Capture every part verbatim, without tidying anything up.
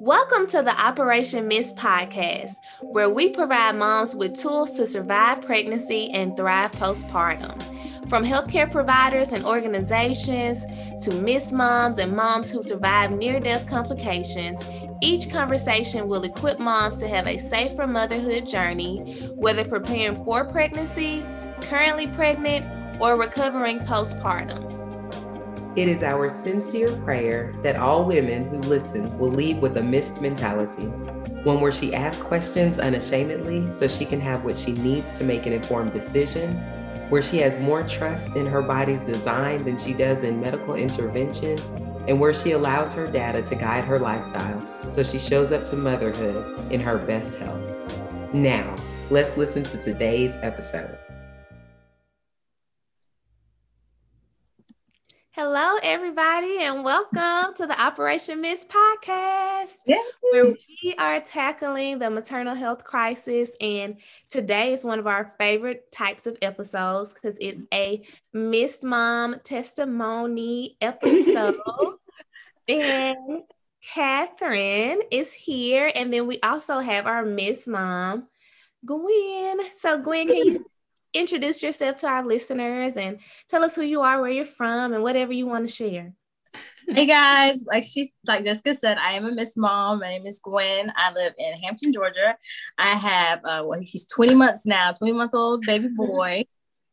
Welcome to the Operation MIST podcast, where we provide moms with tools to survive pregnancy and thrive postpartum. From healthcare providers and organizations to MIST moms and moms who survive near-death complications, each conversation will equip moms to have a safer motherhood journey, whether preparing for pregnancy, currently pregnant, or recovering postpartum. It is our sincere prayer that all women who listen will leave with a MIST mentality, one where she asks questions unashamedly so she can have what she needs to make an informed decision, where she has more trust in her body's design than she does in medical intervention, and where she allows her data to guide her lifestyle so she shows up to motherhood in her best health. Now, let's listen to today's episode. Hello, everybody, and welcome to the Operation MIST podcast, yes, where we are tackling the maternal health crisis. And today is one of our favorite types of episodes because it's a MIST mom testimony episode. And Katherine is here, and then we also have our MIST mom, Gwen. So, Gwen, can you introduce yourself to our listeners and tell us who you are, where you're from, and whatever you want to share? Hey guys, like she, like Jessica said, I am a MIST mom. My name is Gwen. I live in Hampton, Georgia. I have, uh, well, he's twenty months now, twenty month old baby boy.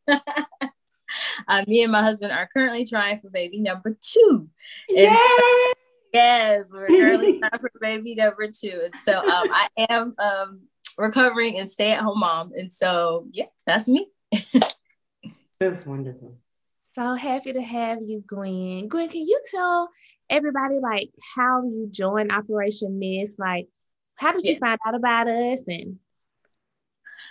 uh, me and my husband are currently trying for baby number two. Yes, yes, we're currently trying for baby number two. And so um, I am um, recovering and stay-at-home mom, and so yeah, that's me. That's wonderful. So happy to have you, Gwen. Gwen, can you tell everybody like how you joined Operation MIST? Like, how did yeah. you find out about us? And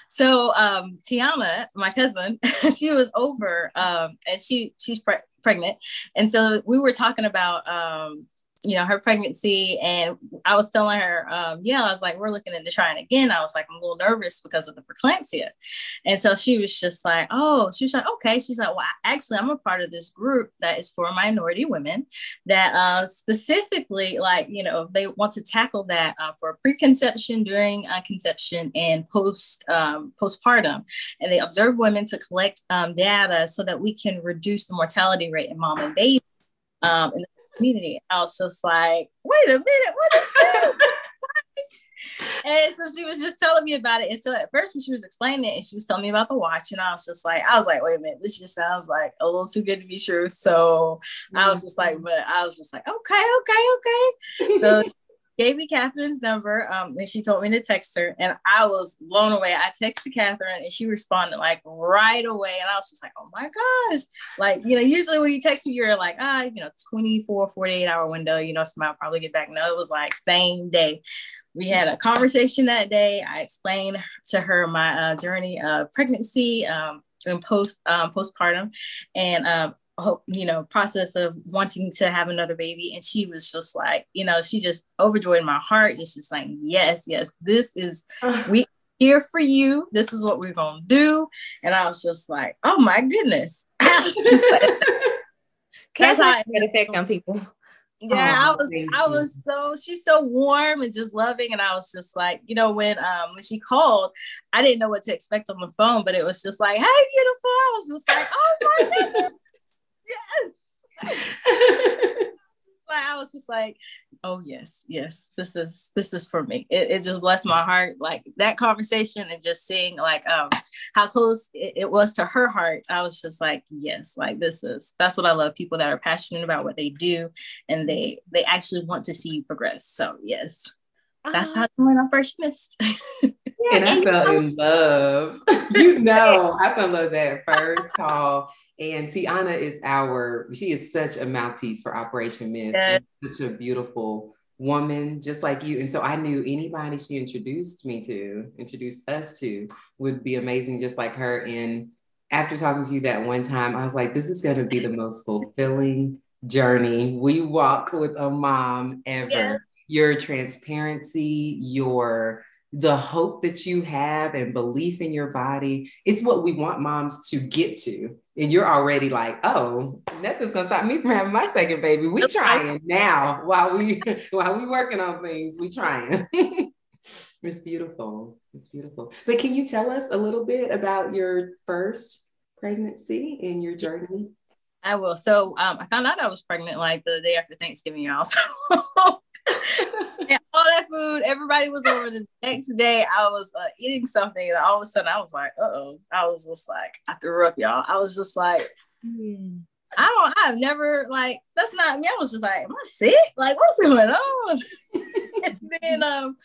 so, um, Tiana, my cousin, she was over, um, and she she's pre- pregnant, and so we were talking about, um. you know, her pregnancy. And I was telling her, um, yeah, I was like, we're looking into trying again. I was like, I'm a little nervous because of the preeclampsia. And so she was just like, oh, she was like, okay. She's like, well, actually I'm a part of this group that is for minority women that uh, specifically like, you know, they want to tackle that uh, for preconception, during uh, conception, and post um, postpartum. And they observe women to collect um, data so that we can reduce the mortality rate in mom and baby. Um, and community. I was just like, wait a minute, what is this? And so she was just telling me about it. And so at first when she was explaining it and she was telling me about the watch, and I was just like, I was like, wait a minute, this just sounds like a little too good to be true. So mm-hmm. I was just like, but I was just like, okay, okay, okay. So she gave me Katherine's number um, and she told me to text her, and I was blown away. I texted Katherine and she responded like right away, and I was just like, oh my gosh. Like, you know, usually when you text me, you're like, ah, you know, twenty-four, forty-eight hour window, you know, somebody will probably get back. No, it was like same day. We had a conversation that day. I explained to her my uh, journey of pregnancy um, and post um, postpartum and um, hope, you know, process of wanting to have another baby. And she was just like, you know, she just overjoyed my heart. Just, just like, yes, yes, this is, we here for you. This is what we're going to do. And I was just like, oh my goodness. That's how it affects on people. Yeah, oh, I was, I was so, she's so warm and just loving. And I was just like, you know, when, um, when she called, I didn't know what to expect on the phone, but it was just like, hey, beautiful. I was just like, oh my goodness. Yes. I was just like, oh yes, yes, this is this is for me. It, it just blessed my heart, like that conversation, and just seeing like um how close it, it was to her heart. I was just like, yes, like this is that's what I love, people that are passionate about what they do and they they actually want to see you progress. So yes, that's uh-huh. how I went on first MIST. And I fell in love. You know, I fell in love that first call. And Tiana is our, she is such a mouthpiece for Operation MIST. Yes. And such a beautiful woman, just like you. And so I knew anybody she introduced me to, introduced us to, would be amazing just like her. And after talking to you that one time, I was like, this is going to be the most fulfilling journey we walk with a mom ever. Yes. Your transparency, your the hope that you have and belief in your body. It's what we want moms to get to. And you're already like, oh, nothing's gonna stop me from having my second baby. We trying now while we while we working on things, we trying. It's beautiful. It's beautiful. But can you tell us a little bit about your first pregnancy and your journey? I will. So um, I found out I was pregnant like the day after Thanksgiving, y'all. So and all that food, everybody was over. The next day I was uh, eating something, and all of a sudden I was like, uh-oh. I was just like, I threw up, y'all. I was just like, mm. I don't, I've never, like, that's not me. I was just like, am I sick? Like, what's going on? And then um,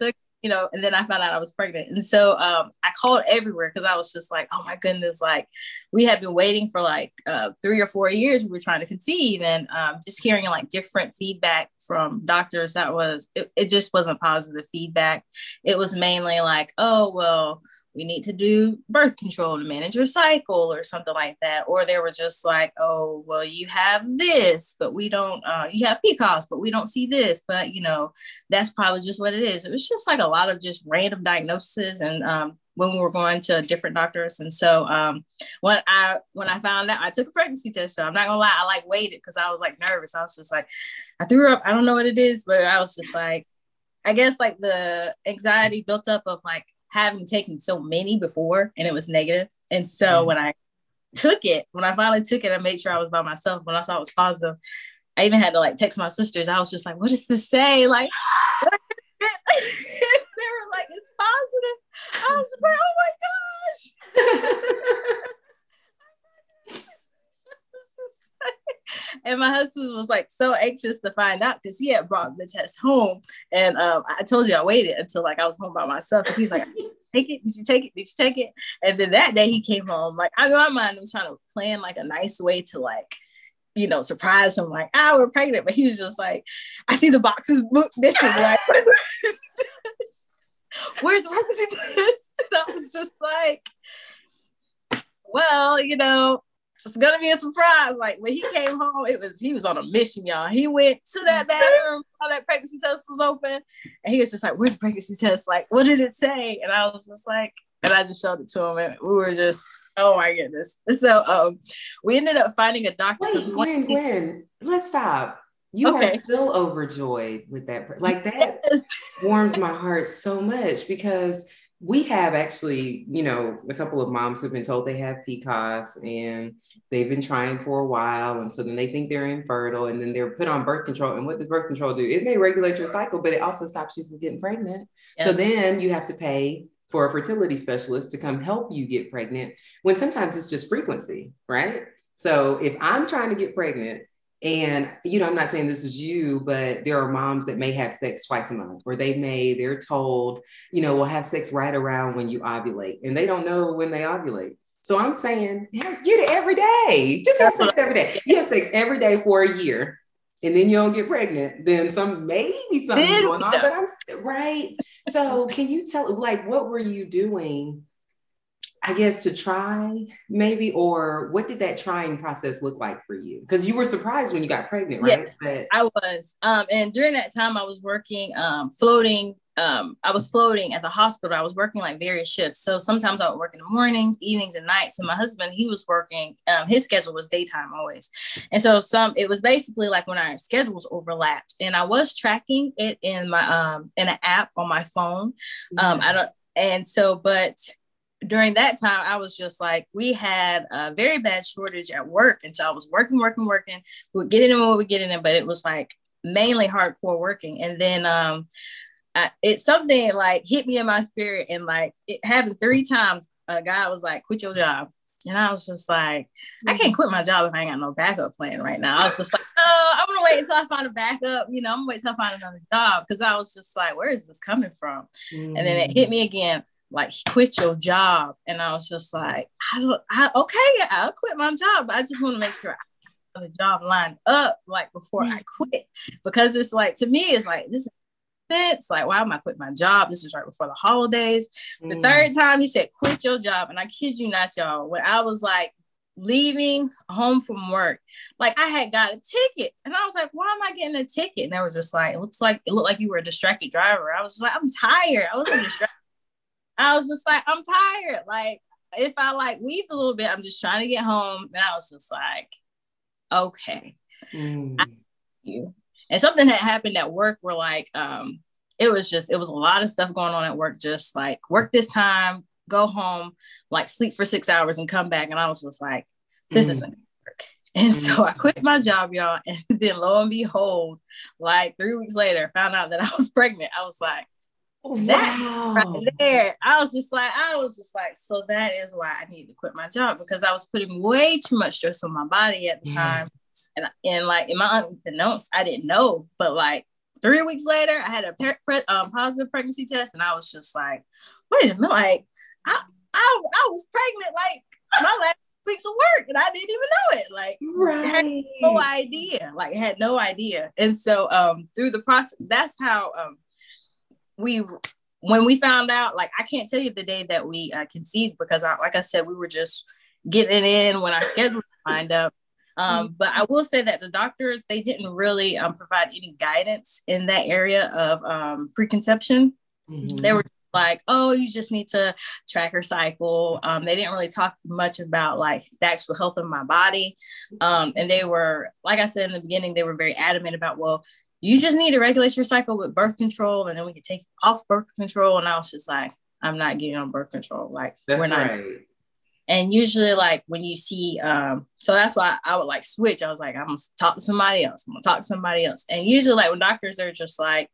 took you know, and then I found out I was pregnant. And so um, I called everywhere because I was just like, oh my goodness, like we had been waiting for like uh, three or four years. We were trying to conceive, and um, just hearing like different feedback from doctors. That was, it, it just wasn't positive feedback. It was mainly like, oh, well, we need to do birth control to manage your cycle or something like that. Or they were just like, oh, well, you have this, but we don't, uh, you have P C O S, but we don't see this, but you know, that's probably just what it is. It was just like a lot of just random diagnoses. And, um, when we were going to different doctors. And so um, when I when I found out, I took a pregnancy test. So I'm not gonna lie, I like waited because I was like nervous. I was just like, I threw up, I don't know what it is, but I was just like, I guess like the anxiety built up of like, having taken so many before, and it was negative. And so mm-hmm. when I took it, when I finally took it, I made sure I was by myself. When I saw it was positive, I even had to like text my sisters. I was just like, what does this say? Like, what is this? They were like, it's positive. I was just like, oh my gosh. And my husband was like so anxious to find out because he had brought the test home. And um, I told you I waited until like I was home by myself. Because he was like, take it? Did you take it? Did you take it? And then that day he came home. Like, I in my mind was trying to plan like a nice way to like, you know, surprise him. Like, ah, oh, we're pregnant. But he was just like, I see the boxes. This is like, where's the pregnancy test? And I was just like, well, you know, just gonna be a surprise. Like when he came home, it was he was on a mission, y'all. He went to that bathroom, all that pregnancy test was open, and he was just like, "Where's the pregnancy test? Like, what did it say?" And I was just like, and I just showed it to him, and we were just, oh my goodness. So um, we ended up finding a doctor. Wait, we Gwen, Gwen, let's stop. You okay. are still overjoyed with that. Like that yes. warms my heart so much because. We have actually, you know, a couple of moms who've been told they have P C O S and they've been trying for a while. And so then they think they're infertile and then they're put on birth control. And what does birth control do? It may regulate your cycle, but it also stops you from getting pregnant. Yes. So then you have to pay for a fertility specialist to come help you get pregnant when sometimes it's just frequency, right? So if I'm trying to get pregnant, and, you know, I'm not saying this is you, but there are moms that may have sex twice a month, or they may, they're told, you know, we'll have sex right around when you ovulate, and they don't know when they ovulate. So I'm saying, get it every day. Just have sex every day. You have sex every day for a year, and then you don't get pregnant. Then some, maybe something's going on, but I'm still, right? So can you tell, like, what were you doing, I guess, to try maybe, or what did that trying process look like for you? Because you were surprised when you got pregnant, right? Yes, but- I was. Um, and during that time I was working, um, floating, um, I was floating at the hospital. I was working like various shifts. So sometimes I would work in the mornings, evenings, and nights. And my husband, he was working, um, his schedule was daytime always. And so some, it was basically like when our schedules overlapped, and I was tracking it in my, um, in an app on my phone. Um, yeah. I don't, and so, but during that time, I was just like, we had a very bad shortage at work. And so I was working, working, working. We would get in what we get in, but it was like mainly hardcore working. And then um, I, it something like hit me in my spirit. And like it happened three times. A guy was like, quit your job. And I was just like, I can't quit my job if I ain't got no backup plan right now. I was just like, oh, I'm going to wait until I find a backup. You know, I'm going to wait until I find another job. Because I was just like, where is this coming from? Mm. And then it hit me again. Like, quit your job. And I was just like, I don't, I, okay, I'll quit my job, but I just want to make sure I have the job lined up, like, before I quit, because it's like, to me, it's like, this is sense. Like, why am I quitting my job? This is right before the holidays. The mm. third time he said, quit your job. And I kid you not, y'all, when I was like, leaving home from work, like I had got a ticket, and I was like, why am I getting a ticket? And they were just like, it looks like it looked like you were a distracted driver. I was just like, I'm tired. I wasn't distracted. I was just like, I'm tired. Like, if I like leave a little bit, I'm just trying to get home. And I was just like, okay. Mm. I, you. And something had happened at work where like, um, it was just, it was a lot of stuff going on at work. Just like work this time, go home, like sleep for six hours and come back. And I was just like, this mm. isn't work. And mm. so I quit my job, y'all. And then lo and behold, like three weeks later, found out that I was pregnant. I was like, oh, wow. That right there. I was just like, I was just like, so that is why I needed to quit my job, because I was putting way too much stress on my body at the yeah. time. And, and like, in my unbeknownst, I didn't know, but like three weeks later, I had a pre- pre- um, positive pregnancy test. And I was just like, wait a minute, like I, I, I was pregnant, like my last weeks of work, and I didn't even know it. Like, right. I had no idea, like had no idea. And so um, through the process, that's how, um, we, when we found out, like, I can't tell you the day that we uh, conceived, because I, like I said, we were just getting it in when our schedule lined up. Um, but I will say that the doctors, they didn't really um, provide any guidance in that area of um, preconception. Mm-hmm. They were like, oh, you just need to track her cycle. Um, they didn't really talk much about like the actual health of my body. Um, and they were, like I said, in the beginning, they were very adamant about, well, you just need to regulate your cycle with birth control, and then we can take off birth control. And I was just like, I'm not getting on birth control. Like, that's we're not. Right. And usually, like, when you see, um, so that's why I would like switch. I was like, I'm gonna talk to somebody else. I'm gonna talk to somebody else. And usually, like, when doctors are just like,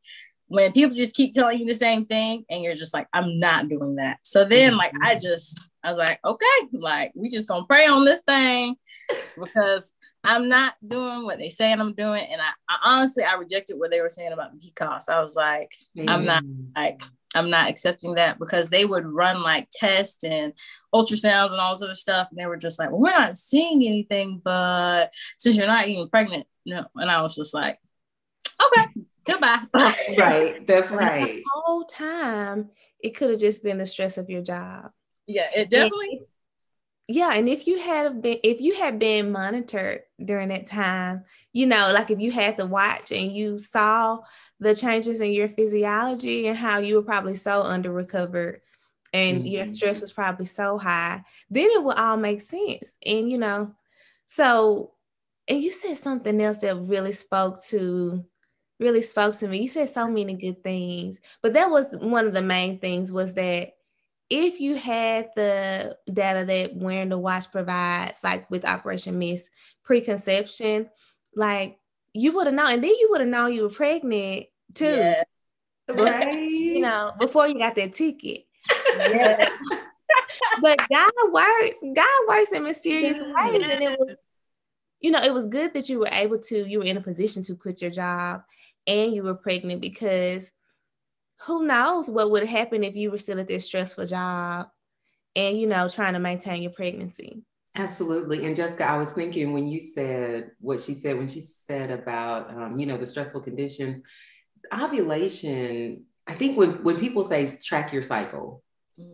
when people just keep telling you the same thing, and you're just like, I'm not doing that. So then, like, I just, I was like, okay, like, we just gonna pray on this thing, because I'm not doing what they saying I'm doing. And I, I honestly, I rejected what they were saying about the P C O S. I was like, mm. I'm not like, I'm not accepting that, because they would run like tests and ultrasounds and all sort of stuff. And they were just like, well, we're not seeing anything, but since you're not even pregnant, no. And I was just like, okay, goodbye. Right. That's right. The whole time, it could have just been the stress of your job. Yeah, it definitely. Yeah. And if you had been, if you had been monitored during that time, you know, like if you had the watch and you saw the changes in your physiology and how you were probably so under recovered and mm-hmm. your stress was probably so high, then it would all make sense. And, you know, so, and you said something else that really spoke to, really spoke to me. You said so many good things, but that was one of the main things, was that if you had the data that wearing the watch provides, like with Operation MIST preconception, like you would have known, and then you would have known you were pregnant too, yeah. Right? You know, before you got that ticket. Yeah. But God works, God works in mysterious yeah. ways, and it was, you know, it was good that you were able to, you were in a position to quit your job, and you were pregnant, because who knows what would happen if you were still at this stressful job and, you know, trying to maintain your pregnancy. Absolutely. And Jessica, I was thinking when you said what she said, when she said about, um, you know, the stressful conditions, ovulation, I think when, when people say track your cycle, mm.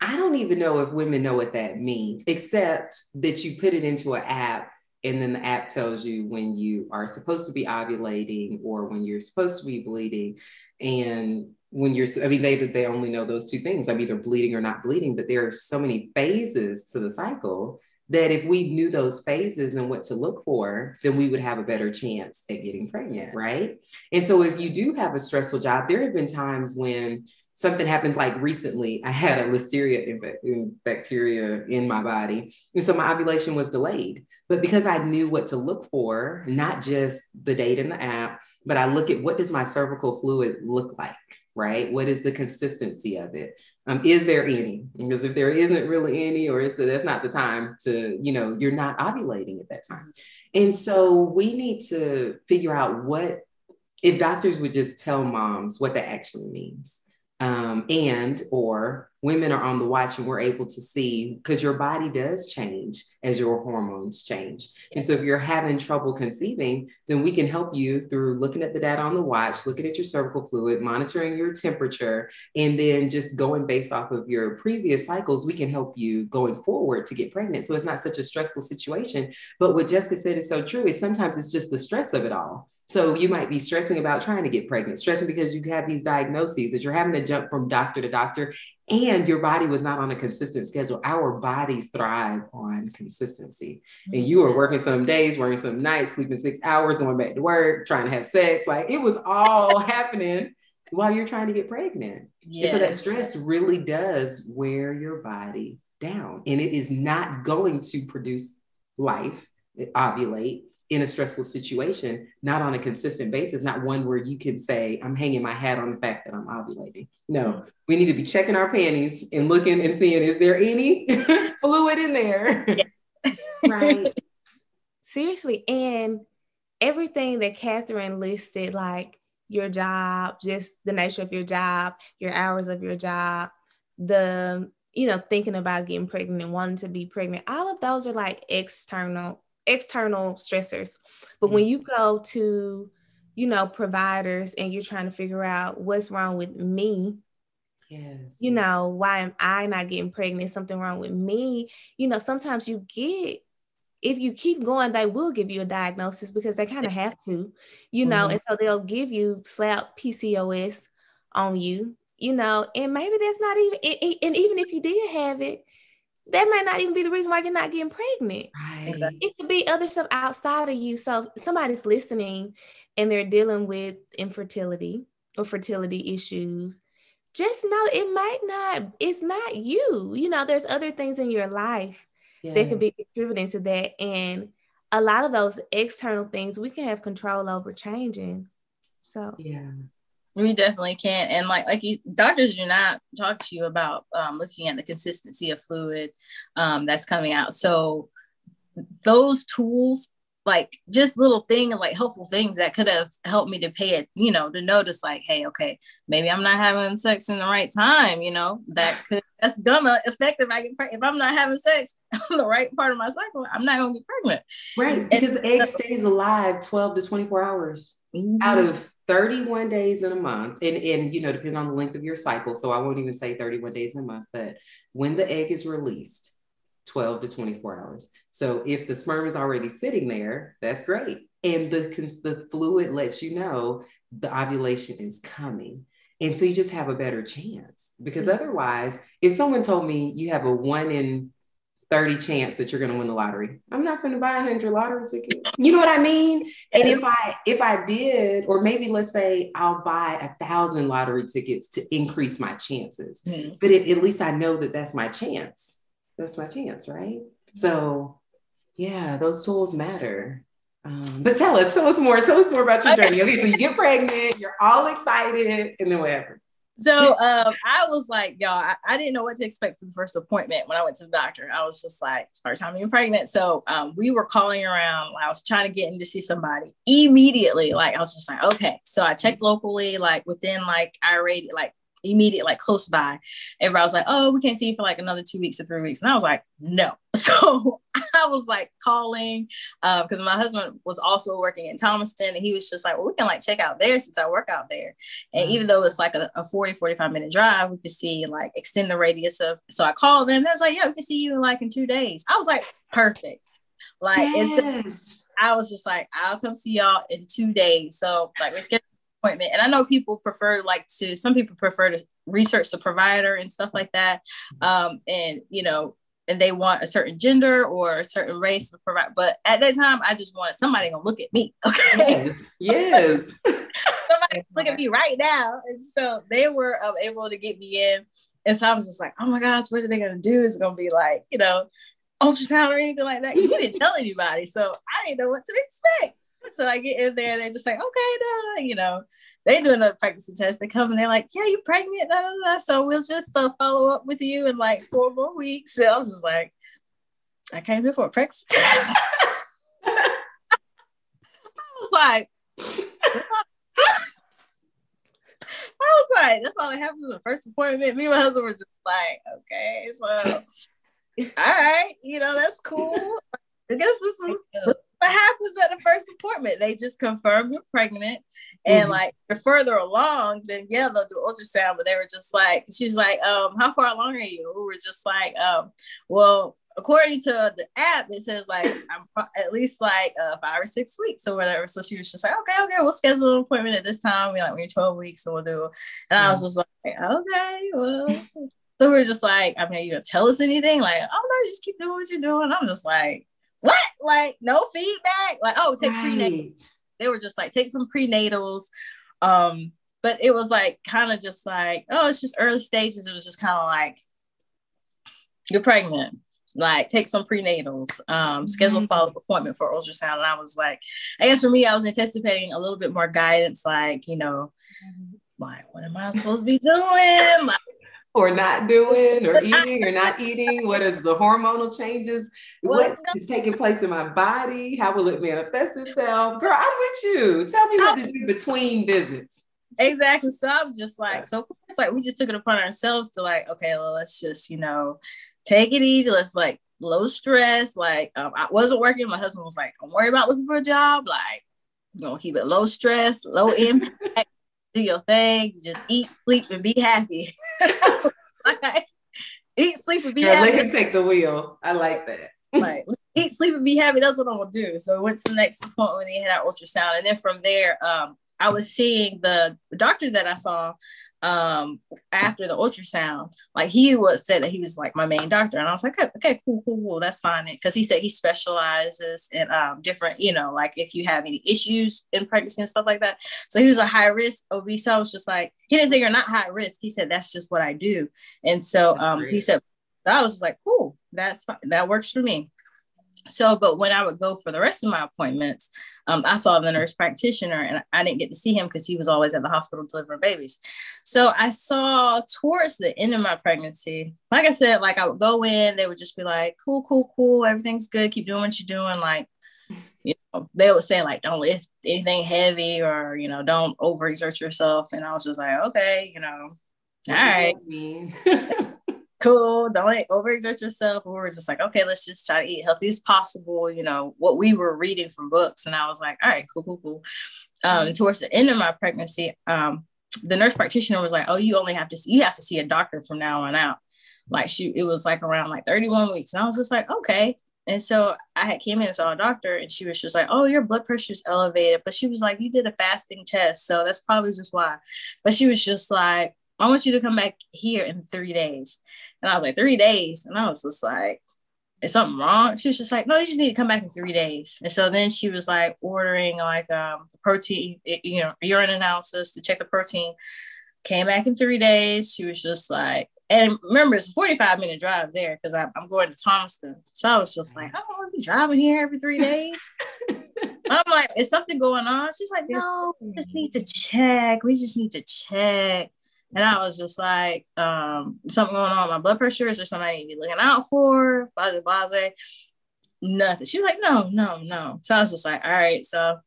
I don't even know if women know what that means, except that you put it into an app, and then the app tells you when you are supposed to be ovulating or when you're supposed to be bleeding. And when you're, I mean, they, they only know those two things. I'm either bleeding or not bleeding, but there are so many phases to the cycle that if we knew those phases and what to look for, then we would have a better chance at getting pregnant, right? And so if you do have a stressful job, there have been times when something happens, like recently, I had a listeria in, in bacteria in my body. And so my ovulation was delayed, but because I knew what to look for, not just the date in the app, but I look at what does my cervical fluid look like, right? What is the consistency of it? Um, is there any? Because if there isn't really any, or is that, that's not the time to, you know, you're not ovulating at that time. And so we need to figure out what, if doctors would just tell moms what that actually means. Um, and or women are on the watch and we're able to see, because your body does change as your hormones change. And so if you're having trouble conceiving, then we can help you through looking at the data on the watch, looking at your cervical fluid, monitoring your temperature, and then just going based off of your previous cycles, we can help you going forward to get pregnant. So it's not such a stressful situation. But what Jessica said is so true, is sometimes it's just the stress of it all. So you might be stressing about trying to get pregnant, stressing because you have these diagnoses that you're having to jump from doctor to doctor, and your body was not on a consistent schedule. Our bodies thrive on consistency. And you were working some days, working some nights, sleeping six hours, going back to work, trying to have sex. Like, it was all happening while you're trying to get pregnant. Yes. And so that stress really does wear your body down, and it is not going to produce life, ovulate, in a stressful situation, not on a consistent basis, not one where you can say, I'm hanging my hat on the fact that I'm ovulating. No, we need to be checking our panties and looking and seeing, is there any fluid in there? Yeah. Right. Seriously. And everything that Katherine listed, like your job, just the nature of your job, your hours of your job, the, you know, thinking about getting pregnant and wanting to be pregnant, all of those are like external external stressors. But when you go to, you know, providers and you're trying to figure out what's wrong with me, yes, you know, why am I not getting pregnant? Is something wrong with me? You know, sometimes you get, if you keep going, they will give you a diagnosis because they kind of have to, you know, mm-hmm. and so they'll give you slap P C O S on you, you know, and maybe that's not even, and even if you did have it, that might not even be the reason why you're not getting pregnant. Right. It could be other stuff outside of you. So if somebody's listening and they're dealing with infertility or fertility issues, just know it might not, it's not you. You know, there's other things in your life yeah. that could be contributing to that. And a lot of those external things we can have control over changing. So yeah. We definitely can. And like, like you, doctors do not talk to you about um, looking at the consistency of fluid um, that's coming out. So those tools, like just little things, like helpful things that could have helped me to pay it, you know, to notice like, hey, okay, maybe I'm not having sex in the right time. You know, that could, that's gonna affect if I get pregnant. If I'm not having sex on the right part of my cycle, I'm not going to get pregnant. Right. Because and, the egg so, stays alive twelve to twenty-four hours mm-hmm. out of thirty-one days in a month. And, and, you know, depending on the length of your cycle. So I won't even say thirty-one days in a month, but when the egg is released, twelve to twenty-four hours. So if the sperm is already sitting there, that's great. And the, the fluid lets you know the ovulation is coming. And so you just have a better chance, because otherwise, if someone told me you have a one in thirty chance that you're going to win the lottery, I'm not going to buy a hundred lottery tickets. You know what I mean? And if I, if I did, or maybe let's say I'll buy a thousand lottery tickets to increase my chances, mm-hmm. but it, at least I know that that's my chance. That's my chance. Right. So yeah, those tools matter. Um, but tell us, tell us more, tell us more about your journey. Okay. So you get pregnant, you're all excited, and then what happens? So um, I was like, y'all, I, I didn't know what to expect for the first appointment when I went to the doctor. I was just like, it's first time you're pregnant. So um, we were calling around. I was trying to get in to see somebody immediately. Like, I was just like, okay. So I checked locally, like within like our radius, like immediate, like close by. Everybody was like, oh, we can't see you for like another two weeks or three weeks. And I was like, no. So I was like calling because uh, my husband was also working in Thomaston, and he was just like, well, we can like check out there since I work out there. And mm-hmm. even though it's like a, a forty, forty-five minute drive, we could see like extend the radius of, so I called them. And I was like, yeah, we can see you in like in two days. I was like, perfect. Like, yes. And so I was just like, I'll come see y'all in two days. So like we're scheduled appointment. And I know people prefer like to, some people prefer to research the provider and stuff like that. Um, and, you know, and they want a certain gender or a certain race to provide. But at that time, I just wanted somebody to look at me. Okay. Yes. Yes. Somebody look at me right now. And so they were um, able to get me in. And so I'm just like, oh my gosh, what are they going to do? Is it going to be like, you know, ultrasound or anything like that? Because we didn't tell anybody. So I didn't know what to expect. So I get in there, they're just like, okay, nah, you know, they do another pregnancy test. They come and they're like, yeah, you're pregnant. Nah, nah, nah. So we'll just uh, follow up with you in like four more weeks. So I was just like, I came here for a pregnancy test. I was like, I was God, that's all that happened in the first appointment. Me and my husband were just like, okay, so all right, you know, that's cool. I guess this is what happens at the first appointment. They just confirm you're pregnant, and mm-hmm. like you're further along, then yeah, they'll do ultrasound. But they were just like, she was like, um, how far along are you? We were just like, um, well, according to the app, it says like I'm at least like uh, five or six weeks or whatever. So she was just like, okay, okay, we'll schedule an appointment at this time. We're like, we're twelve weeks, so we'll do. And I was just like, okay, well. So we were just like, I mean, you don't tell us anything. Like, oh no, just keep doing what you're doing. I'm just like, what? Like, no feedback? Like, oh, take right. prenatal. They were just like, take some prenatals. Um, but it was like kind of just like, oh, it's just early stages. It was just kind of like, you're pregnant. Like, take some prenatals, um, schedule mm-hmm. a follow-up appointment for ultrasound. And I was like, I guess for me, I was anticipating a little bit more guidance, like, you know, like, what am I supposed to be doing? Like, or not doing, or eating, or not eating? What is the hormonal changes? What is taking place in my body? How will it manifest itself? Girl, I'm with you. Tell me what to do between visits. Exactly. So I'm just like, so it's like we just took it upon ourselves to like, okay, well, let's just, you know, take it easy. Let's like low stress. Like um, I wasn't working. My husband was like, don't worry about looking for a job. Like, you know, keep it low stress, low impact. Do your thing, just eat, sleep, and be happy. Like, eat, sleep, and be yeah, happy. Let him take the wheel. I like that. Like, eat, sleep, and be happy. That's what I'm gonna do. So we went to the next point when they had our ultrasound, and then from there, um, I was seeing the doctor that I saw um after the ultrasound. Like, he was said that he was like my main doctor, and I was like, okay, okay cool, cool, cool, that's fine. Because he said he specializes in um different, you know, like if you have any issues in pregnancy and stuff like that. So he was a high risk obese. So I was just like, he didn't say you're not high risk. He said that's just what I do. And so um he said, I was just like, cool, that's fine. That works for me. So, but when I would go for the rest of my appointments, um, I saw the nurse practitioner, and I didn't get to see him because he was always at the hospital delivering babies. So I saw towards the end of my pregnancy, like I said, like I would go in, they would just be like, cool, cool, cool. Everything's good. Keep doing what you're doing. Like, you know, they would say like, don't lift anything heavy, or, you know, don't overexert yourself. And I was just like, okay, you know, all right. Cool, don't overexert yourself. We were just like, okay, let's just try to eat healthy as possible, you know, what we were reading from books. And I was like, all right, cool, cool, cool. Um, and towards the end of my pregnancy, um, the nurse practitioner was like, oh, you only have to, see, you have to see a doctor from now on out. Like, she, it was like around like thirty-one weeks. And I was just like, okay. And so I had came in and saw a doctor, and she was just like, oh, your blood pressure is elevated. But she was like, you did a fasting test, so that's probably just why. But she was just like, I want you to come back here in three days. And I was like, three days? And I was just like, is something wrong? She was just like, no, you just need to come back in three days. And so then she was like ordering like um, protein, you know, urine analysis to check the protein. Came back in three days. She was just like, and remember, it's a forty-five minute drive there because I'm going to Thomaston. So I was just like, oh, I'll be driving here every three days. I'm like, is something going on? She's like, no, we just need to check. We just need to check. And I was just like, um, something going on with my blood pressure? Is there somebody I need to be looking out for? Blase, blase. Nothing. She was like, no, no, no. So I was just like, all right. So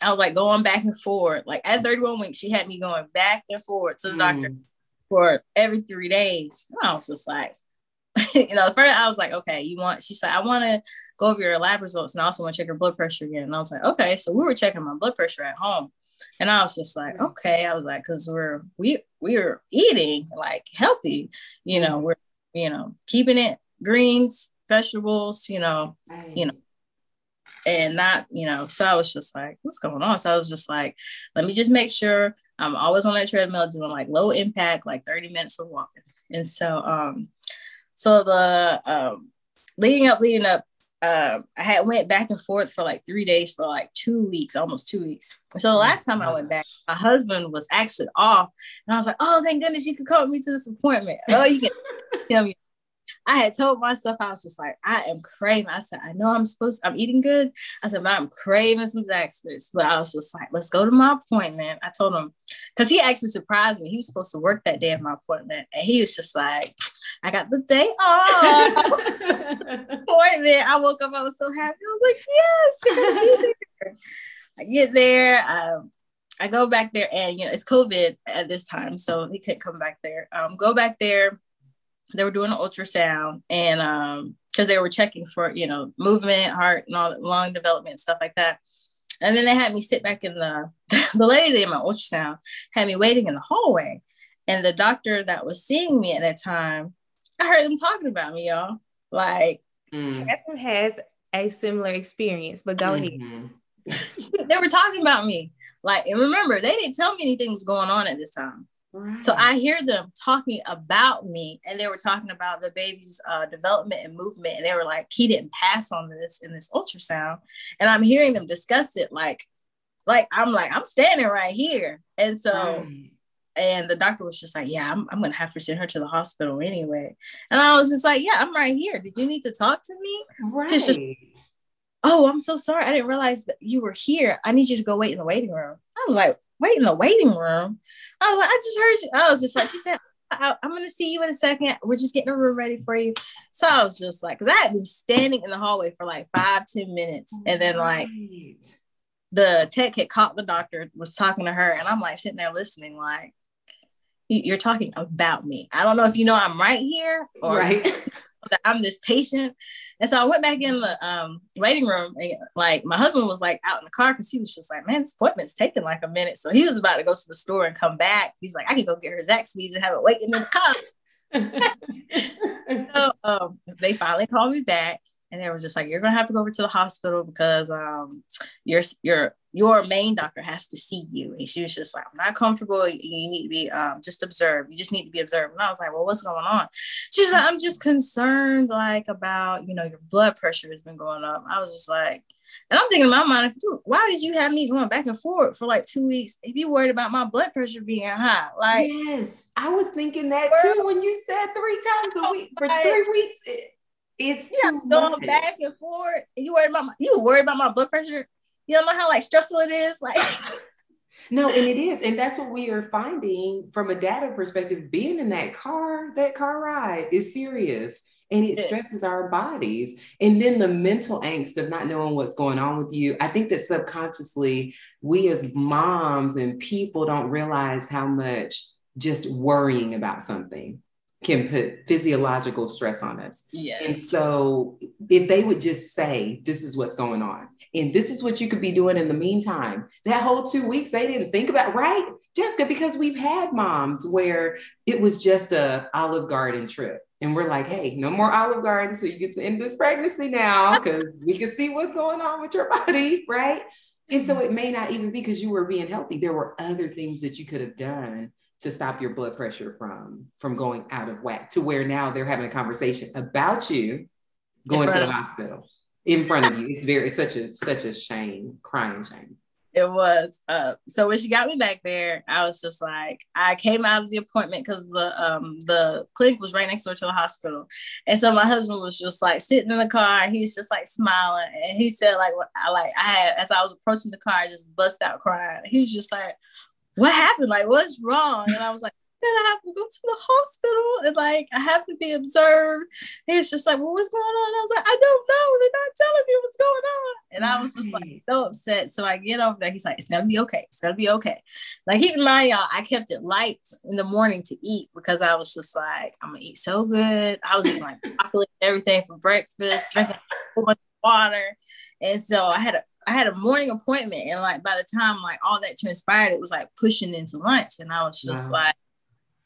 I was like going back and forth. Like at thirty-one weeks, she had me going back and forth to the mm. doctor for every three days. And I was just like, you know, first I was like, okay, you want, she said, I want to go over your lab results, and I also want to check your blood pressure again. And I was like, okay. So we were checking my blood pressure at home. And I was just like, okay, I was like, because we're we we're eating like healthy, you know, we're, you know, keeping it greens, vegetables, you know, you know, and not, you know, so I was just like, what's going on? So I was just like, let me just make sure I'm always on that treadmill doing like low impact, like thirty minutes of walking. And so um, so the um leading up, leading up. Uh, I had went back and forth for like three days for like two weeks, almost two weeks. So the last time I went back, my husband was actually off, and I was like, "Oh, thank goodness you could come with me to this appointment." Oh, you can tell me. I had told myself, I was just like, "I am craving." I said, "I know I'm supposed to, I'm eating good." I said, "But I'm craving some Zaxby's." But I was just like, "Let's go to my appointment." I told him, because he actually surprised me. He was supposed to work that day at my appointment, and he was just like, I got the day off. Appointment. I woke up, I was so happy. I was like, yes, you're gonna be there. I get there. Um, I go back there, and, you know, it's COVID at this time, so he couldn't come back there. Um, go back there. They were doing an ultrasound, and um, because they were checking for, you know, movement, heart, and all that, lung development, stuff like that. And then they had me sit back in the, the lady in my ultrasound had me waiting in the hallway. And the doctor that was seeing me at that time, I heard them talking about me, y'all. Like, mm. Katherine has a similar experience, but go mm-hmm. ahead. They were talking about me. Like, and remember, they didn't tell me anything was going on at this time. Right. So I hear them talking about me, and they were talking about the baby's uh, development and movement. And they were like, he didn't pass on this in this ultrasound. And I'm hearing them discuss it. Like, like, I'm like, I'm standing right here. And so, right. and the doctor was just like, yeah, I'm, I'm going to have to send her to the hospital anyway. And I was just like, yeah, I'm right here. Did you need to talk to me? Right. Just, just, oh, I'm so sorry. I didn't realize that you were here. I need you to go wait in the waiting room. I was like, wait in the waiting room? I was like, I just heard you. I was just like, she said, I, I'm going to see you in a second. We're just getting a room ready for you. So I was just like, because I had been standing in the hallway for like five, ten minutes. And then like the tech had caught the doctor, was talking to her. And I'm like sitting there listening, like, you're talking about me. I don't know if you know I'm right here or right. that I'm this patient. And so I went back in the um, waiting room, and like my husband was like out in the car, because he was just like, man, this appointment's taking like a minute. So he was about to go to the store and come back. He's like, I can go get her Zaxby's and have it waiting in the car. So um, they finally called me back, and they were just like, you're gonna have to go over to the hospital, because um, your your your main doctor has to see you. And she was just like, I'm not comfortable. You, you need to be um, just observed. You just need to be observed. And I was like, well, what's going on? She's like, I'm just concerned, like, about, you know, your blood pressure has been going up. I was just like, and I'm thinking in my mind, dude, why did you have me going back and forth for like two weeks? If you worried about my blood pressure being high, like, yes, I was thinking that too when you said three times a week for like, three weeks. It- It's yeah, too going much. Back and forth, and you worried about my, you worried about my blood pressure. You don't know how like stressful it is. Like, no, and it is, and that's what we are finding from a data perspective. Being in that car, that car ride is serious, and it, it stresses is. our bodies. And then the mental angst of not knowing what's going on with you. I think that subconsciously, we as moms and people don't realize how much just worrying about something can put physiological stress on us. Yes. And so if they would just say, this is what's going on, and this is what you could be doing in the meantime, that whole two weeks, they didn't think about, right, Jessica? Because we've had moms where it was just a Olive Garden trip. And we're like, hey, no more Olive Garden. So you get to end this pregnancy now, because we can see what's going on with your body, right? And so it may not even be because you were being healthy. There were other things that you could have done to stop your blood pressure from, from going out of whack, to where now they're having a conversation about you going to the hospital in front of you. It's very, it's such a, such a shame, crying shame. It was. Uh, so when she got me back there, I was just like, I came out of the appointment, because the um, the clinic was right next door to the hospital. And so my husband was just like sitting in the car, and he was just like smiling. And he said, like, I like I had, as I was approaching the car, I just bust out crying. He was just like, what happened? Like, what's wrong? And I was like, then I have to go to the hospital, and like, I have to be observed. And it's just like, well, what's going on? And I was like, I don't know. They're not telling me what's going on. And I was just like so upset. So I get over there. He's like, it's gonna be okay. It's gonna be okay. Like, keep in mind, y'all, I kept it light in the morning to eat, because I was just like, I'm gonna eat so good. I was eating like chocolate and everything for breakfast, drinking so much water. And so I had a I had a morning appointment, and like by the time like all that transpired, it was like pushing into lunch, and I was just wow. like,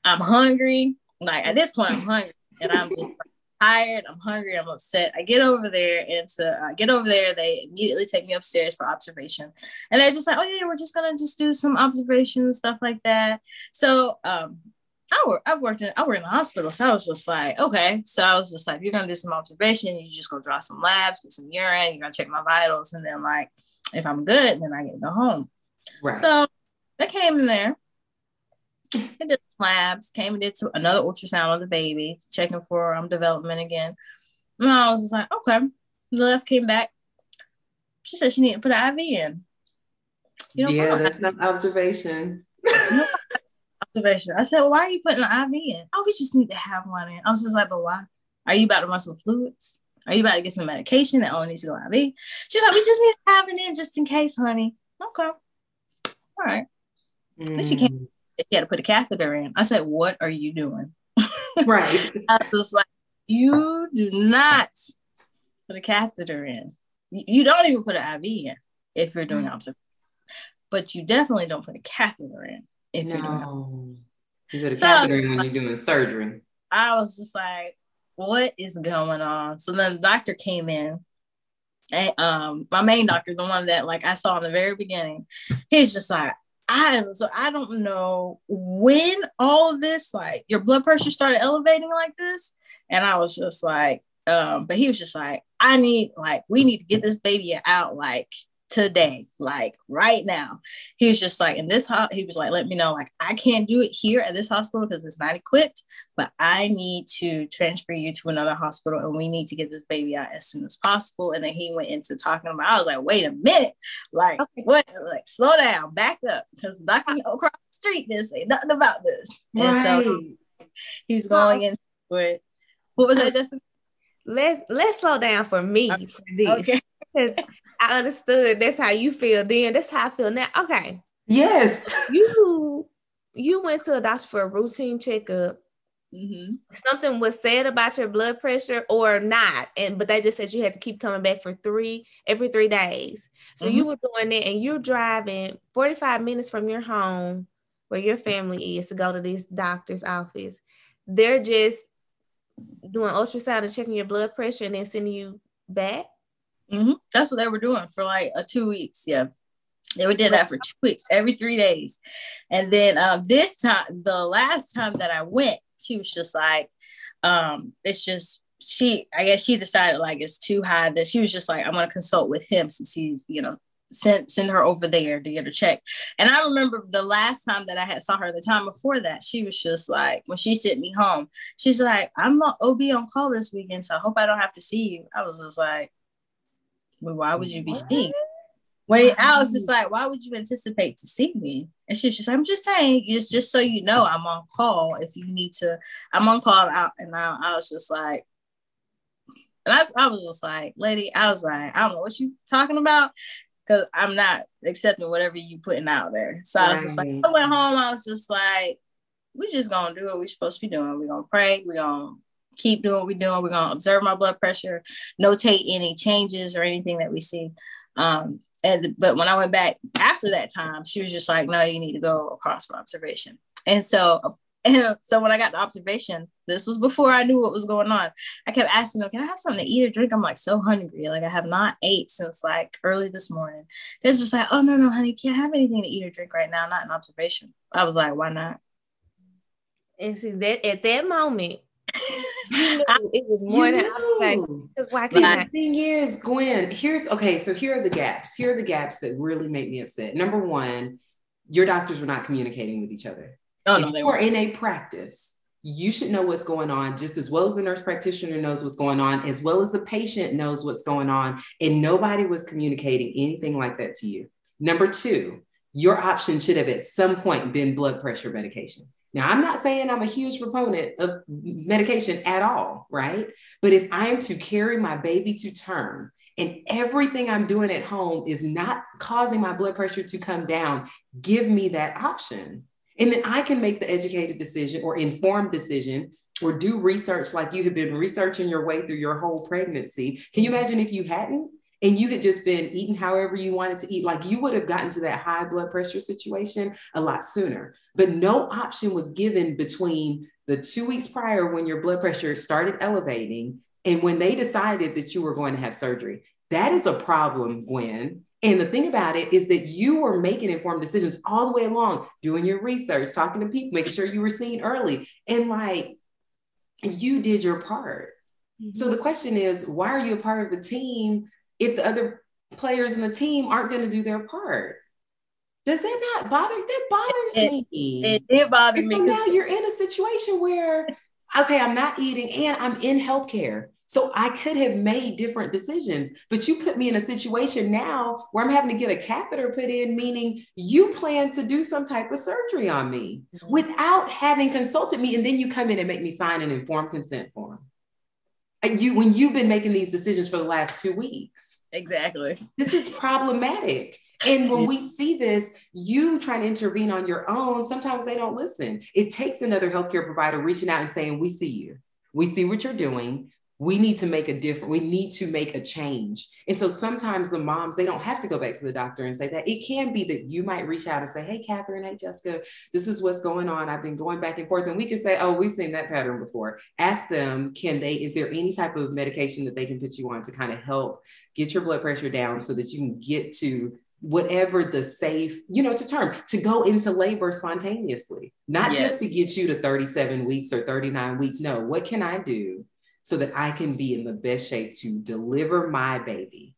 I'm hungry. Like, at this point, I'm hungry, and I'm just like, tired. I'm hungry. I'm upset. I get over there, and to uh, get over there, they immediately take me upstairs for observation, and they're just like, oh yeah, we're just gonna just do some observations, stuff like that. So um, I work. I worked in. I work in the hospital, so I was just like, okay. So I was just like, you're gonna do some observation. You just go draw some labs, get some urine. You're gonna check my vitals, and then like, if I'm good, then I get to go home. Right. So they came in there. They did labs. Came and did to another ultrasound of the baby, checking for um development again. And I was just like, okay. The left came back. She said she needed to put an I V in. You know, yeah, that's not observation. Observation. I said, well, why are you putting an I V in? Oh, we just need to have one in. I was just like, but why? Are you about to run some fluids? Are you about to get some medication that only needs to go I V? She's like, we just need to have it in just in case, honey. Okay. All right. Mm. Then she came, he had to put a catheter in. I said, what are you doing? Right. I was like, you do not put a catheter in. You don't even put an I V in if you're doing mm. observation. But you definitely don't put a catheter in if no. you're doing observation. You put a so catheter in when like, you're doing surgery. I was just like, what is going on? So then the doctor came in. And, um, my main doctor, the one that like I saw in the very beginning, he's just like, I am so I don't know when all this, like your blood pressure started elevating like this. And I was just like, um, but he was just like, I need like, we need to get this baby out like today, like right now. He was just like, in this, ho- he was like, let me know, like, I can't do it here at this hospital because it's not equipped, but I need to transfer you to another hospital and we need to get this baby out as soon as possible. And then he went into talking about, I was like, wait a minute, like, okay. what, like, slow down, back up, because the doctor across the street didn't say nothing about this. Right. And so he was going into it. What was that, Jessica? Let's, let's slow down for me. Okay. For this. Okay. Because I understood that's how you feel then. That's how I feel now. Okay. Yes. You you went to the doctor for a routine checkup. Mm-hmm. Something was said about your blood pressure or not. And but they just said you had to keep coming back for three every three days. So mm-hmm. you were doing it and you're driving forty-five minutes from your home where your family is to go to this doctor's office. They're just doing ultrasound and checking your blood pressure and then sending you back. Mm-hmm. That's what they were doing for like a two weeks. Yeah, they were did that for two weeks, every three days. And then uh, this time, the last time that I went, she was just like, um, it's just she. I guess she decided like it's too high. That she was just like, I'm gonna consult with him since he's, you know, send send her over there to get her checked. And I remember the last time that I had saw her, the time before that, she was just like, when she sent me home, she's like, I'm not O B on call this weekend, so I hope I don't have to see you. I was just like, well, why would you be seeing? Wait, I was just like, why would you anticipate to see me? And she's just, I'm just saying, it's just so you know, I'm on call. If you need to, I'm on call out. And I, I was just like, and I, I was just like, lady, I was like, I don't know what you talking about, because I'm not accepting whatever you putting out there. So I was just like, I went home. I was just like, we just gonna do what we're supposed to be doing. We're gonna pray. We're gonna keep doing what we're doing. We're gonna observe my blood pressure, notate any changes or anything that we see. Um, and but when I went back after that time, she was just like, "No, you need to go across for observation." And so, and so when I got to observation, this was before I knew what was going on. I kept asking them, "Can I have something to eat or drink?" I'm like so hungry, like I have not ate since like early this morning. They're just like, "Oh no, no, honey, can't have anything to eat or drink right now. Not in observation." I was like, "Why not?" And see that at that moment. You knew I, it was more than observation. The thing is, Gwen, here's okay. So here are the gaps. Here are the gaps that really make me upset. Number one, your doctors were not communicating with each other. Oh, if no, they you were in a practice, you should know what's going on just as well as the nurse practitioner knows what's going on, as well as the patient knows what's going on. And nobody was communicating anything like that to you. Number two, your option should have at some point been blood pressure medication. Now, I'm not saying I'm a huge proponent of medication at all, right? But if I am to carry my baby to term and everything I'm doing at home is not causing my blood pressure to come down, give me that option. And then I can make the educated decision or informed decision or do research like you have been researching your way through your whole pregnancy. Can you imagine if you hadn't? And you had just been eating however you wanted to eat, like you would have gotten to that high blood pressure situation a lot sooner. But no option was given between the two weeks prior when your blood pressure started elevating and when they decided that you were going to have surgery. That is a problem, Gwen. And the thing about it is that you were making informed decisions all the way along, doing your research, talking to people, making sure you were seen early. And like, you did your part. Mm-hmm. So the question is, why are you a part of the team if the other players in the team aren't going to do their part? Does that not bother? That bothers it, me. It did bother me. Now you're in a situation where, okay, I'm not eating and I'm in healthcare. So I could have made different decisions, but you put me in a situation now where I'm having to get a catheter put in, meaning you plan to do some type of surgery on me without having consulted me. And then you come in and make me sign an informed consent form. You, when you've been making these decisions for the last two weeks. Exactly. This is problematic. And when we see this, you trying to intervene on your own, sometimes they don't listen. It takes another healthcare provider reaching out and saying, we see you, we see what you're doing. We need to make a difference. We need to make a change. And so sometimes the moms, they don't have to go back to the doctor and say that. It can be that you might reach out and say, hey, Katherine, hey, Jessica, this is what's going on. I've been going back and forth. And we can say, oh, we've seen that pattern before. Ask them, can they, is there any type of medication that they can put you on to kind of help get your blood pressure down so that you can get to whatever the safe, you know, to term, to go into labor spontaneously, not yes. just to get you to thirty-seven weeks or thirty-nine weeks. No, what can I do so that I can be in the best shape to deliver my baby?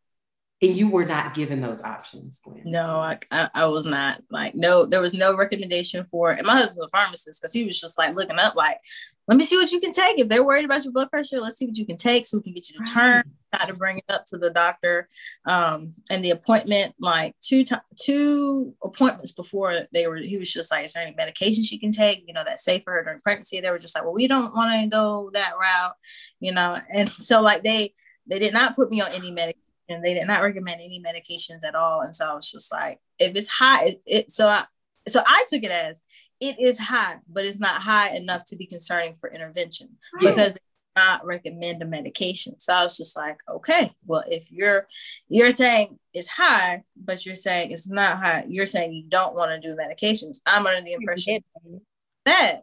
And you were not given those options, Gwen. No, I, I, I was not. Like, no, there was no recommendation for, and my husband's a pharmacist, because he was just like looking up, like, let me see what you can take. If they're worried about your blood pressure, let's see what you can take so we can get you to turn, not to bring it up to the doctor. Um, and the appointment, like two to- two appointments before they were, he was just like, is there any medication she can take, you know, that's safe for her during pregnancy? They were just like, well, we don't want to go that route, you know? And so like, they, they did not put me on any medication. They did not recommend any medications at all. And so I was just like, if it's high, it, it so I, so I took it as, it is high, but it's not high enough to be concerning for intervention, right, because they do not recommend a medication. So I was just like, okay, well, if you're you're saying it's high, but you're saying it's not high, you're saying you don't want to do medications. I'm under the impression that.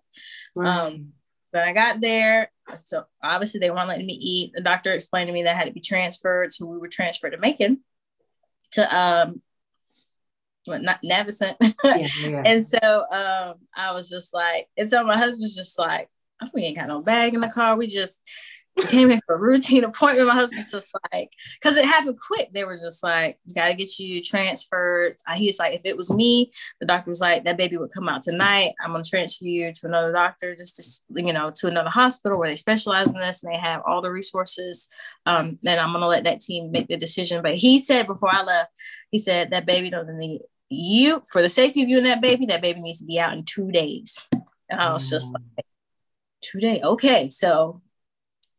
Right. Um, but I got there. So obviously they weren't letting me eat. The doctor explained to me that I had to be transferred. So we were transferred to Macon to um. But not Navicent. Yeah, yeah. And so um, I was just like, and so my husband's just like, oh, we ain't got no bag in the car. We just came in for a routine appointment. My husband's just like, because it happened quick. They were just like, got to get you transferred. He's like, if it was me, the doctor was like, that baby would come out tonight. I'm going to transfer you to another doctor, just to, you know, to another hospital where they specialize in this and they have all the resources. Um, then I'm going to let that team make the decision. But he said before I left, he said that baby doesn't need you, for the safety of you and that baby, that baby needs to be out in two days. And I was just like, two days? Okay. So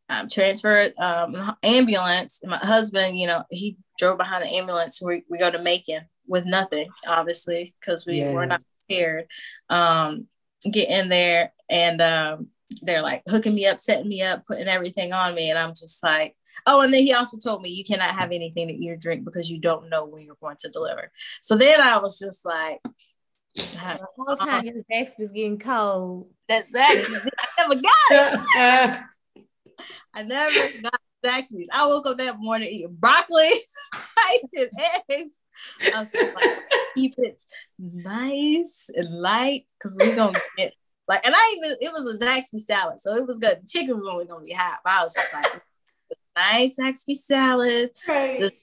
I'm transferred um, ambulance. My husband, you know, he drove behind the ambulance. We, we go to Macon with nothing, obviously, because we yes. were not prepared. Um, get in there and um, they're like hooking me up, setting me up, putting everything on me. And I'm just like, oh, and then he also told me you cannot have anything to eat or drink because you don't know when you're going to deliver. So then I was just like, the whole time your Zaxby's was getting cold. That's Zaxby's. I never got it. I never got Zaxby's. I woke up that morning eating broccoli, and eggs. I was just like, keep it nice and light because we're gonna get like, and I even it was a Zaxby's salad, so it was good. The chicken was only gonna be hot, but I was just like, nice Zaxby salad. Right. Just,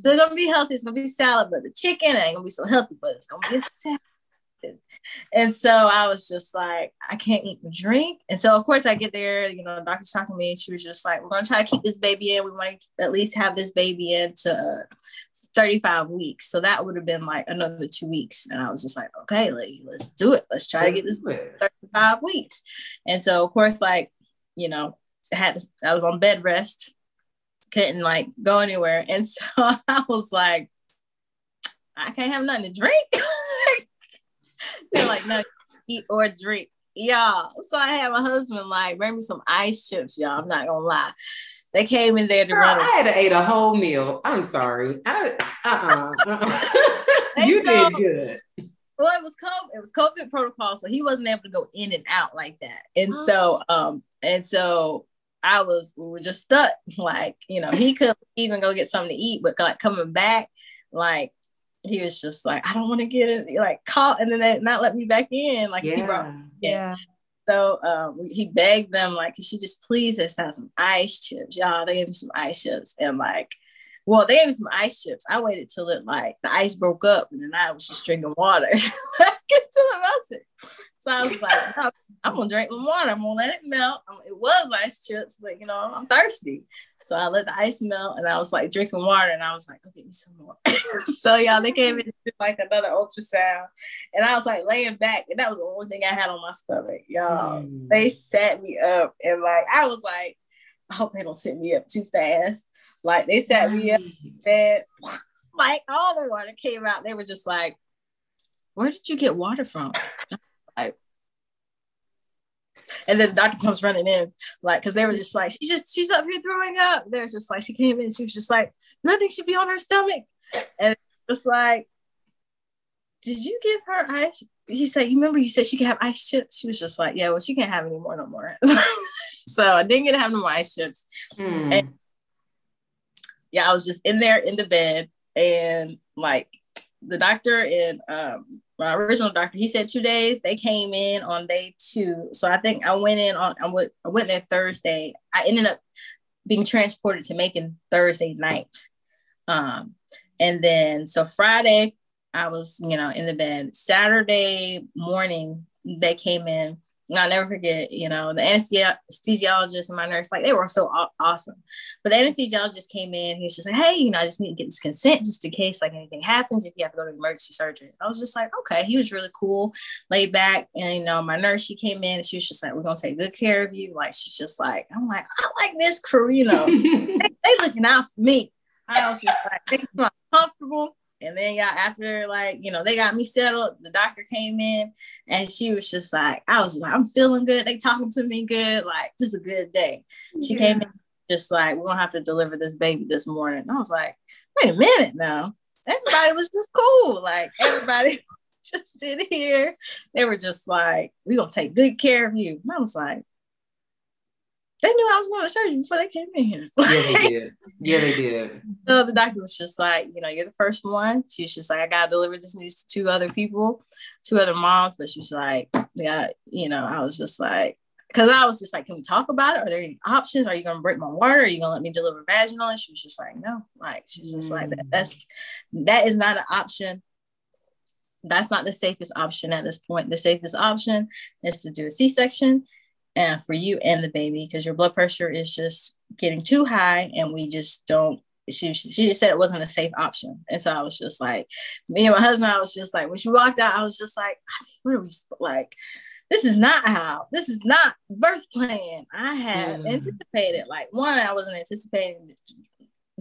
they're gonna be healthy. It's gonna be salad, but the chicken ain't gonna be so healthy. But it's gonna be a salad. And so I was just like, I can't eat and drink. And so of course I get there. You know, the doctor's talking to me, and she was just like, "We're gonna try to keep this baby in. We want to at least have this baby in to uh, thirty-five weeks." So that would have been like another two weeks. And I was just like, "Okay, lady, let's do it. Let's try to get this thirty-five weeks." And so of course, like, you know, I had to, I was on bed rest. Couldn't like go anywhere. And so I was like, I can't have nothing to drink. They're like, no, eat or drink, y'all. So I had my husband like bring me some ice chips, y'all. I'm not gonna lie. They came in there to Girl, run. I had to eat a whole meal. I'm sorry. I, uh-uh, uh-uh. You so, did good. Well, it was COVID, it was COVID protocol, so he wasn't able to go in and out like that. And oh. so, um, and so I was, we were just stuck. Like, you know, he couldn't even go get something to eat, but like coming back, like he was just like, I don't want to get it, like caught, and then they not let me back in. Like yeah, he brought me in. Yeah. So um, he begged them, like, could she just please just have some ice chips, y'all? They gave me some ice chips, and like, well, they gave me some ice chips. I waited till it like the ice broke up, and then I was just drinking water until it melted. So I was like, no, I'm gonna drink my water. I'm gonna let it melt. It was ice chips, but you know, I'm thirsty. So I let the ice melt, and I was like drinking water, and I was like, go get me some more. So y'all, they came in and did like another ultrasound, and I was like laying back, and that was the only thing I had on my stomach, y'all. Mm. They sat me up, and like I was like, I hope they don't sit me up too fast. Like they sat me up, and like all the water came out. They were just like, where did you get water from? Like, and then the doctor comes running in, like, because they were just like, she just she's up here throwing up. They were just like, she came in, she was just like, nothing should be on her stomach. And it's like, did you give her ice? He said, you remember you said she could have ice chips? She was just like, yeah, well, she can't have any more no more. So I didn't get to have no more ice chips. Mm. And yeah, I was just in there in the bed, and like the doctor and um, my original doctor, he said two days. They came in on day two. So I think I went in on, I went, I went there Thursday. I ended up being transported to Macon Thursday night. Um, and then, so Friday, I was, you know, in the bed. Saturday morning, they came in. And I'll never forget, you know, the anesthesiologist and my nurse, like, they were so aw- awesome. But the anesthesiologist came in. He was just like, hey, you know, I just need to get this consent just in case, like, anything happens if you have to go to emergency surgery. I was just like, okay. He was really cool, laid back. And, you know, my nurse, she came in, and she was just like, we're going to take good care of you. Like, she's just like, I'm like, I like this career, you know. they, they looking out for me. I was just like, they smell comfortable. And then y'all, after, like, you know, they got me settled, the doctor came in, and she was just like, I was just like, I'm feeling good. They talking to me good. Like, this is a good day. She yeah. came in just like, we're going to have to deliver this baby this morning. And I was like, wait a minute now. Everybody was just cool. Like, everybody just in here. They were just like, we're going to take good care of you. And I was like, they knew I was going to surgery before they came in here. Yeah, they did. Yeah, they did. So the doctor was just like, you know, you're the first one. She was just like, I got to deliver this news to two other people, two other moms. But she was like, yeah, you know, I was just like, because I was just like, can we talk about it? Are there any options? Are you going to break my water? Are you going to let me deliver vaginal? And she was just like, no. Like, she's just mm. like, that. That's, that is not an option. That's not the safest option at this point. The safest option is to do a C-section. And for you and the baby, because your blood pressure is just getting too high, and we just don't. She she just said it wasn't a safe option, and so I was just like, me and my husband, I was just like, when she walked out, I was just like, what are we like? This is not how. This is not birth plan I had yeah. anticipated. Like, one, I wasn't anticipating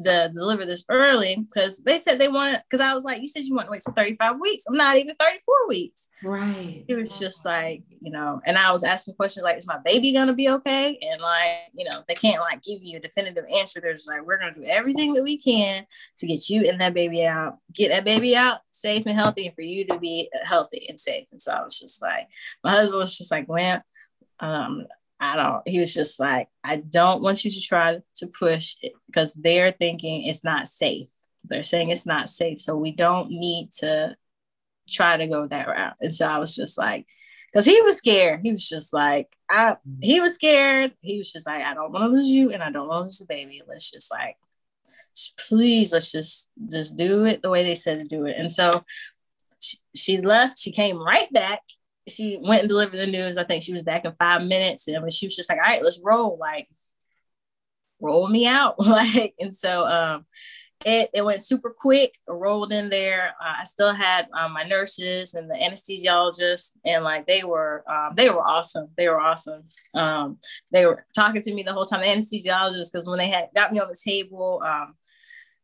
to deliver this early, because they said they wanted. Because I was like, you said you want to wait till thirty-five weeks. I'm not even thirty-four weeks. Right. It was just like, you know, and I was asking questions like, is my baby gonna be okay? And like, you know, they can't like give you a definitive answer. They're just like, we're gonna do everything that we can to get you and that baby out, get that baby out safe and healthy, and for you to be healthy and safe. And so I was just like, my husband was just like, Gwen, um. I don't, he was just like, I don't want you to try to push it, because they're thinking it's not safe. They're saying it's not safe. So we don't need to try to go that route. And so I was just like, because he was scared. He was just like, I, he was scared. He was just like, I don't want to lose you, and I don't want to lose the baby. Let's just like, please, let's just, just do it the way they said to do it. And so she, she left, she came right back. She went and delivered the news. I think she was back in five minutes. And when she was just like, all right, let's roll, like, roll me out. Like, and so um, it, it went super quick, rolled in there. Uh, I still had um, my nurses and the anesthesiologist, and like, they were, um, they were awesome. They were awesome. Um, they were talking to me the whole time, the anesthesiologist, because when they had got me on the table, um,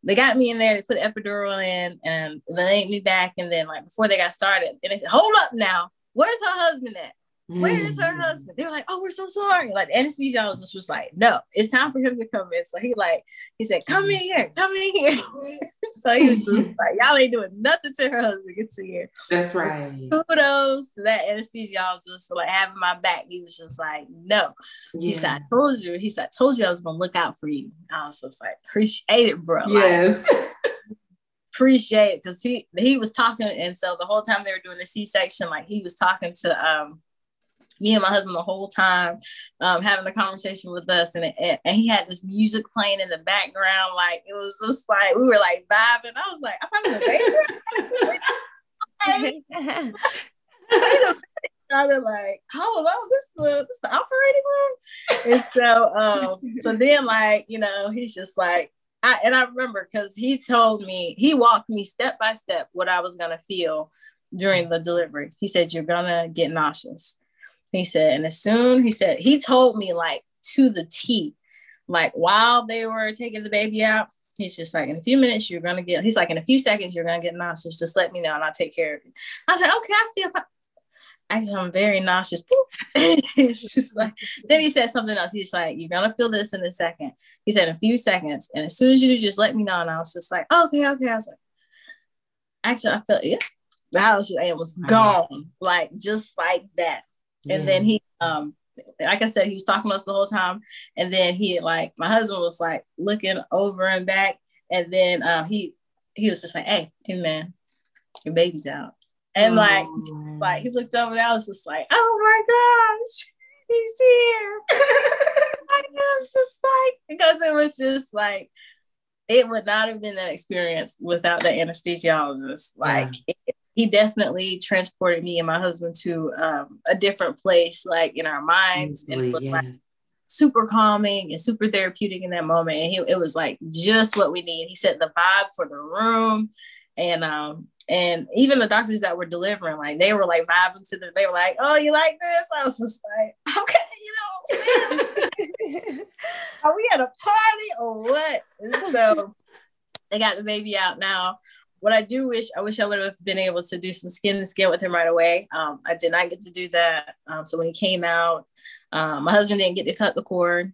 they got me in there, they put the epidural in, and they laid me back. And then like, before they got started, and they said, hold up now. Where's her husband at? Where is her husband? They were like, oh, we're so sorry. Like, the anesthesiologist was like, no, it's time for him to come in. So he like, he said, come in here, come in here. So he was just like, y'all ain't doing nothing to her husband. Get to here. That's right. So kudos to that anesthesiologist for like having my back. He was just like, no. Yeah. He said, I told you. He said, I told you I was going to look out for you. I was just like, appreciate it, bro. Yes. Like, appreciate it, because he he was talking, and so the whole time they were doing the C-section, like, he was talking to um me and my husband the whole time, um having a conversation with us, and it, and he had this music playing in the background. Like, it was just like, we were like vibing. I was like, I'm having a baby. I was like, hold on, this is the, this the operating room. And so um so then, like, you know, he's just like, I, and I remember, because he told me, he walked me step by step what I was going to feel during the delivery. He said, you're going to get nauseous. He said, and as soon, he said, he told me like to the T, like while they were taking the baby out, He's just like, in a few minutes, you're going to get, he's like, in a few seconds, you're going to get nauseous. Just let me know and I'll take care of it. I said, okay, I feel fine. Actually, I'm very nauseous. It's just like, then he said something else. He's like, you're going to feel this in a second. He said, in a few seconds. And as soon as you do, just let me know. And I was just like, okay, okay. I was like, actually, I felt it. I was, it was gone. Like, just like that. And yeah. then he, um, like I said, he was talking to us the whole time. And then he, like, my husband was like looking over and back. And then um, he, he was just like, hey, hey man, your baby's out. And like, oh. like he looked over there. I was just like, oh my gosh, he's here. I was just like, because it was just like, it would not have been that experience without the anesthesiologist. Like yeah. it, he definitely transported me and my husband to um, a different place, like in our minds. Absolutely, and it looked yeah. like super calming and super therapeutic in that moment. And he, it was like just what we need. He set the vibe for the room. And, um, and even the doctors that were delivering, like they were like vibing to them. They were like, "Oh, you like this?" I was just like, "Okay, you know, are we at a party or what?" And so they got the baby out now. What I do wish, I wish I would have been able to do some skin to skin with him right away. Um, I did not get to do that. Um, so when he came out, um, my husband didn't get to cut the cord.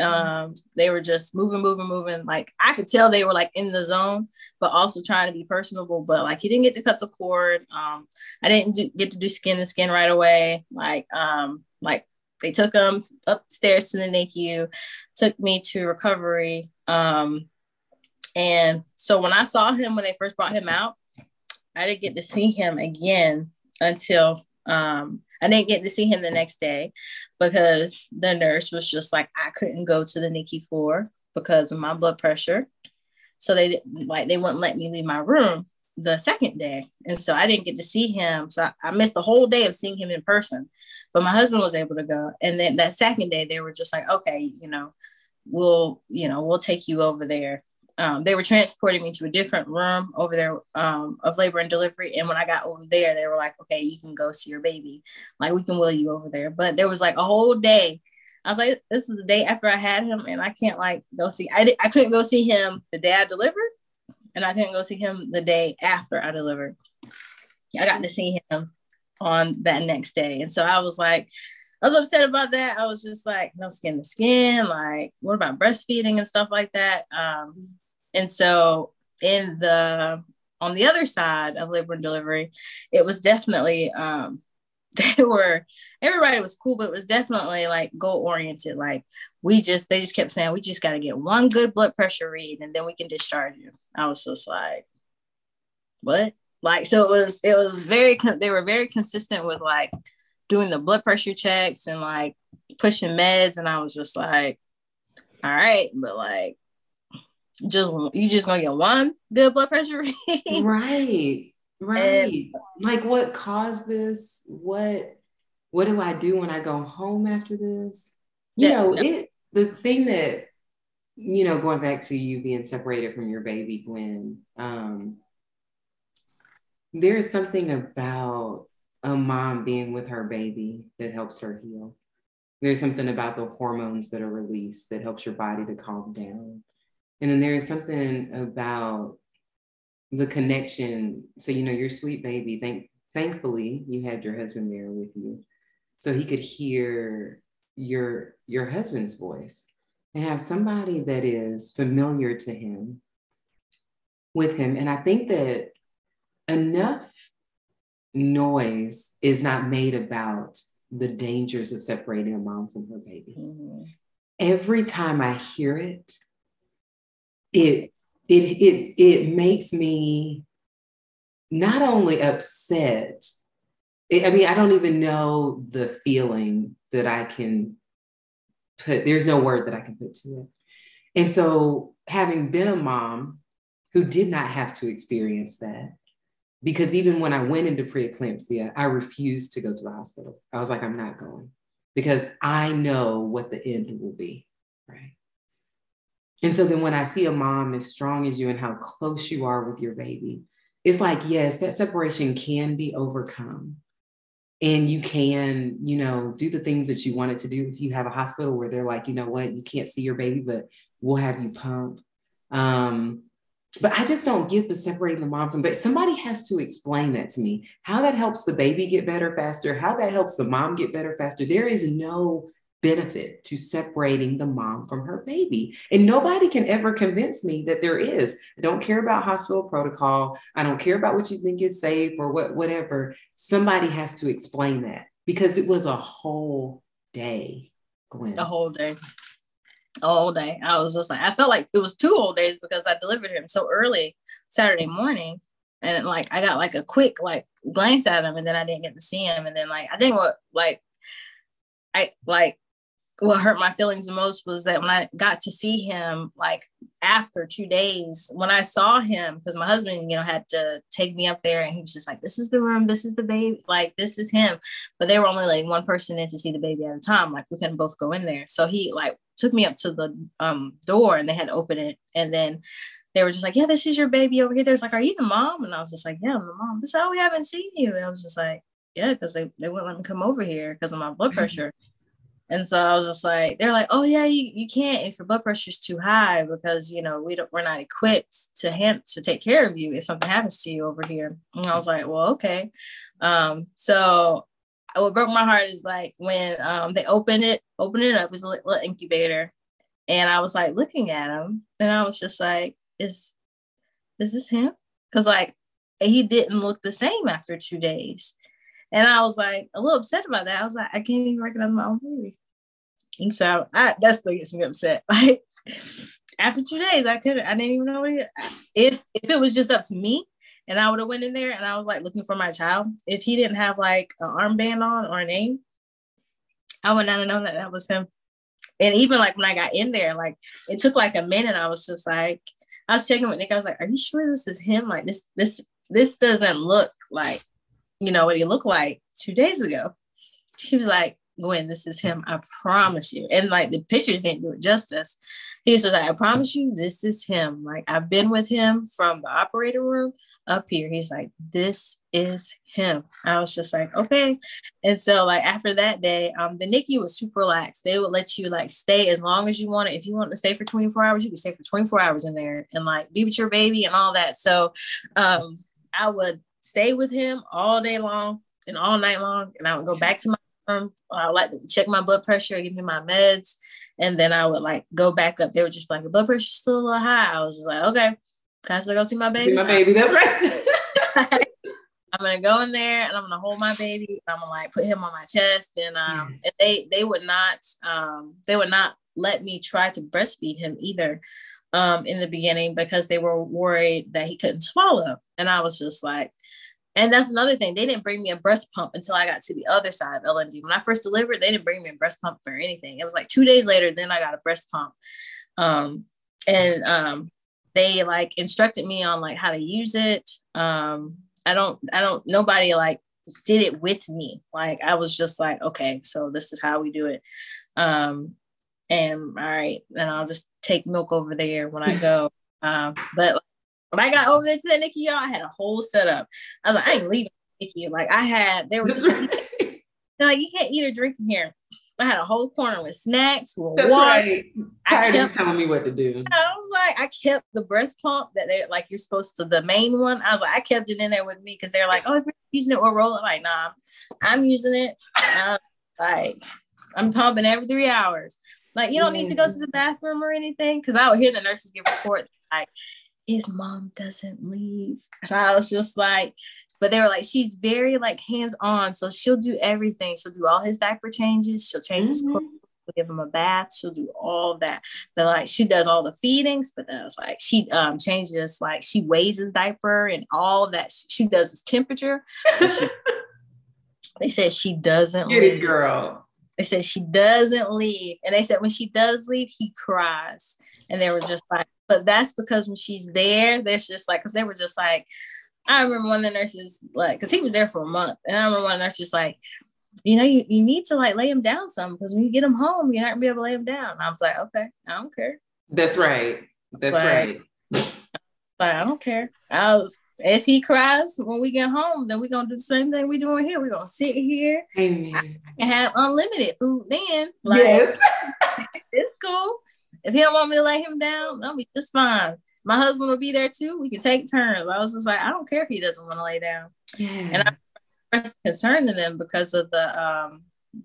Um, they were just moving, moving, moving. Like I could tell they were like in the zone, but also trying to be personable, but like, he didn't get to cut the cord. Um, I didn't do, get to do skin to skin right away. Like, um, like they took him upstairs to the N I C U, took me to recovery. Um, and so when I saw him, when they first brought him out, I didn't get to see him again until, um, I didn't get to see him the next day because the nurse was just like, I couldn't go to the N I C U floor because of my blood pressure. So they didn't, like, they wouldn't let me leave my room the second day. And so I didn't get to see him. So I, I missed the whole day of seeing him in person, but my husband was able to go. And then that second day, they were just like, okay, you know, we'll, you know, we'll take you over there. Um, they were transporting me to a different room over there um, of labor and delivery. And when I got over there, they were like, okay, you can go see your baby. Like, we can wheel you over there. But there was like a whole day. I was like, this is the day after I had him. And I can't like go see, I, did, I couldn't go see him the day I delivered. And I couldn't go see him the day after I delivered. I got to see him on that next day. And so I was like, I was upset about that. I was just like, no skin to skin. Like, what about breastfeeding and stuff like that? Um, and so in the, on the other side of labor and delivery, it was definitely, um, they were, everybody was cool, but it was definitely like goal oriented. Like we just, they just kept saying, we just got to get one good blood pressure read and then we can discharge you. I was just like, what? Like, so it was, it was very, they were very consistent with like doing the blood pressure checks and like pushing meds. And I was just like, all right, but like, just you just gonna get one good blood pressure read. right right and, like what caused this, what what do I do when I go home after this? you yeah, know no. It the thing that, you know, going back to you being separated from your baby, Gwen, um there's something about a mom being with her baby that helps her heal. There's something about the hormones that are released that helps your body to calm down. And then there is something about the connection. So, you know, your sweet baby, thank, thankfully you had your husband there with you. So he could hear your, your husband's voice and have somebody that is familiar to him with him. And I think that enough noise is not made about the dangers of separating a mom from her baby. Mm-hmm. Every time I hear it, It, it, it, it makes me not only upset, it, I mean, I don't even know the feeling that I can put, there's no word that I can put to it. And so having been a mom who did not have to experience that, because even when I went into preeclampsia, I refused to go to the hospital. I was like, I'm not going because I know what the end will be, right? And so then when I see a mom as strong as you and how close you are with your baby, it's like, yes, that separation can be overcome. And you can, you know, do the things that you wanted to do. If you have a hospital where they're like, you know what, you can't see your baby, but we'll have you pump. Um, but I just don't get the separating the mom from, but somebody has to explain that to me, how that helps the baby get better faster, how that helps the mom get better faster. There is no benefit to separating the mom from her baby. And nobody can ever convince me that there is. I don't care about hospital protocol. I don't care about what you think is safe or what, whatever. Somebody has to explain that, because it was a whole day, Gwen. A whole day. A whole day. I was just like, I felt like it was two whole days because I delivered him so early Saturday morning. And like, I got like a quick, like glance at him, and then I didn't get to see him. And then like, I think what, like, I like, what hurt my feelings the most was that when I got to see him, like after two days, when I saw him, because my husband, you know, had to take me up there, and he was just like, this is the room, this is the baby, like, this is him. But they were only letting one person in to see the baby at a time. Like, we couldn't both go in there. So he like took me up to the um, door, and they had to open it. And then they were just like, yeah, this is your baby over here. There's like, are you the mom? And I was just like, yeah, I'm the mom. They said, oh, we haven't seen you. And I was just like, yeah, because they, they wouldn't let me come over here because of my blood pressure. And so I was just like, they're like, oh yeah, you, you can't if your blood pressure is too high, because, you know, we don't, we're not equipped to him to take care of you if something happens to you over here. And I was like, well, okay. Um, so what broke my heart is like when um, they opened it, opened it up, it was a little incubator. And I was like looking at him, and I was just like, is, is this him? Cause like, he didn't look the same after two days. And I was like a little upset about that. I was like, I can't even recognize my own baby. And so I, that still gets me upset. Like after two days, I couldn't, I didn't even know what he, if, if it was just up to me, and I would have went in there and I was like looking for my child, if he didn't have like an armband on or a name, I would not have known that that was him. And even like when I got in there, like it took like a minute. I was just like, I was checking with Nick. I was like, are you sure this is him? Like this, this, this doesn't look like, you know, what he looked like two days ago. She was like, Gwen, this is him. I promise you. And like the pictures didn't do it justice. He was just like, I promise you, this is him. Like I've been with him from the operating room up here. He's like, this is him. I was just like, okay. And so like after that day, um, the N I C U was super lax. They would let you like stay as long as you wanted. If you wanted to stay for twenty-four hours, you could stay for twenty-four hours in there and like be with your baby and all that. So um, I would stay with him all day long and all night long. And I would go back to my room. I would like to check my blood pressure, give me my meds. And then I would like go back up. They were just like, your blood pressure's still a little high. I was just like, okay, can I still go see my baby? See my baby, that's right. I'm going to go in there and I'm going to hold my baby. And I'm going to like put him on my chest. And, um, and they, they would not, um, they would not let me try to breastfeed him either. Um, in the beginning, because they were worried that he couldn't swallow. And I was just like, and that's another thing. They didn't bring me a breast pump until I got to the other side of L N D. When I first delivered, they didn't bring me a breast pump or anything. It was like two days later, then I got a breast pump. Um, and um, they like instructed me on like how to use it. Um, I don't, I don't, nobody like did it with me. Like, I was just like, okay, so this is how we do it. Um, and all right, and I'll just take milk over there when I go. Um, but when I got over there to the N I C U, y'all, I had a whole setup. I was like, I ain't leaving N I C U. Like I had, they were just like, they're like, you can't eat or drink in here. I had a whole corner with snacks, with That's water. Right. Tired of telling me what to do. I was like, I kept the breast pump that they like you're supposed to, the main one. I was like, I kept it in there with me because they're like, oh, if you're using it, we'll roll it. Like, nah, I'm using it. I'm like, I'm pumping every three hours. Like, you don't need to go to the bathroom or anything. Cause I would hear the nurses give reports like, his mom doesn't leave. And I was just like, but they were like, she's very like hands-on. So she'll do everything. She'll do all his diaper changes. She'll change his clothes. She'll give him a bath. She'll do all that. But like, she does all the feedings, but then I was like, she um, changes, like she weighs his diaper and all that. She does his temperature. She, they said she doesn't Get leave. Get it, girl. They said she doesn't leave. And they said when she does leave, he cries. And they were just like, but that's because when she's there, that's just like, because they were just like, I remember one of the nurses, like, because he was there for a month. And I remember one of the nurses just like, you know, you, you need to like lay him down some, because when you get him home, you're not going to be able to lay him down. And I was like, okay, I don't care. That's right. That's like, right. Like, I don't care. I was, if he cries when we get home, then we're going to do the same thing we're doing here. We're going to sit here Amen. I can have unlimited food then. Like, yes. It's cool. If he don't want me to let him down, I'll be just fine. My husband will be there too. We can take turns. I was just like, I don't care if he doesn't want to lay down. Yeah. And I was concerned to them because of the um,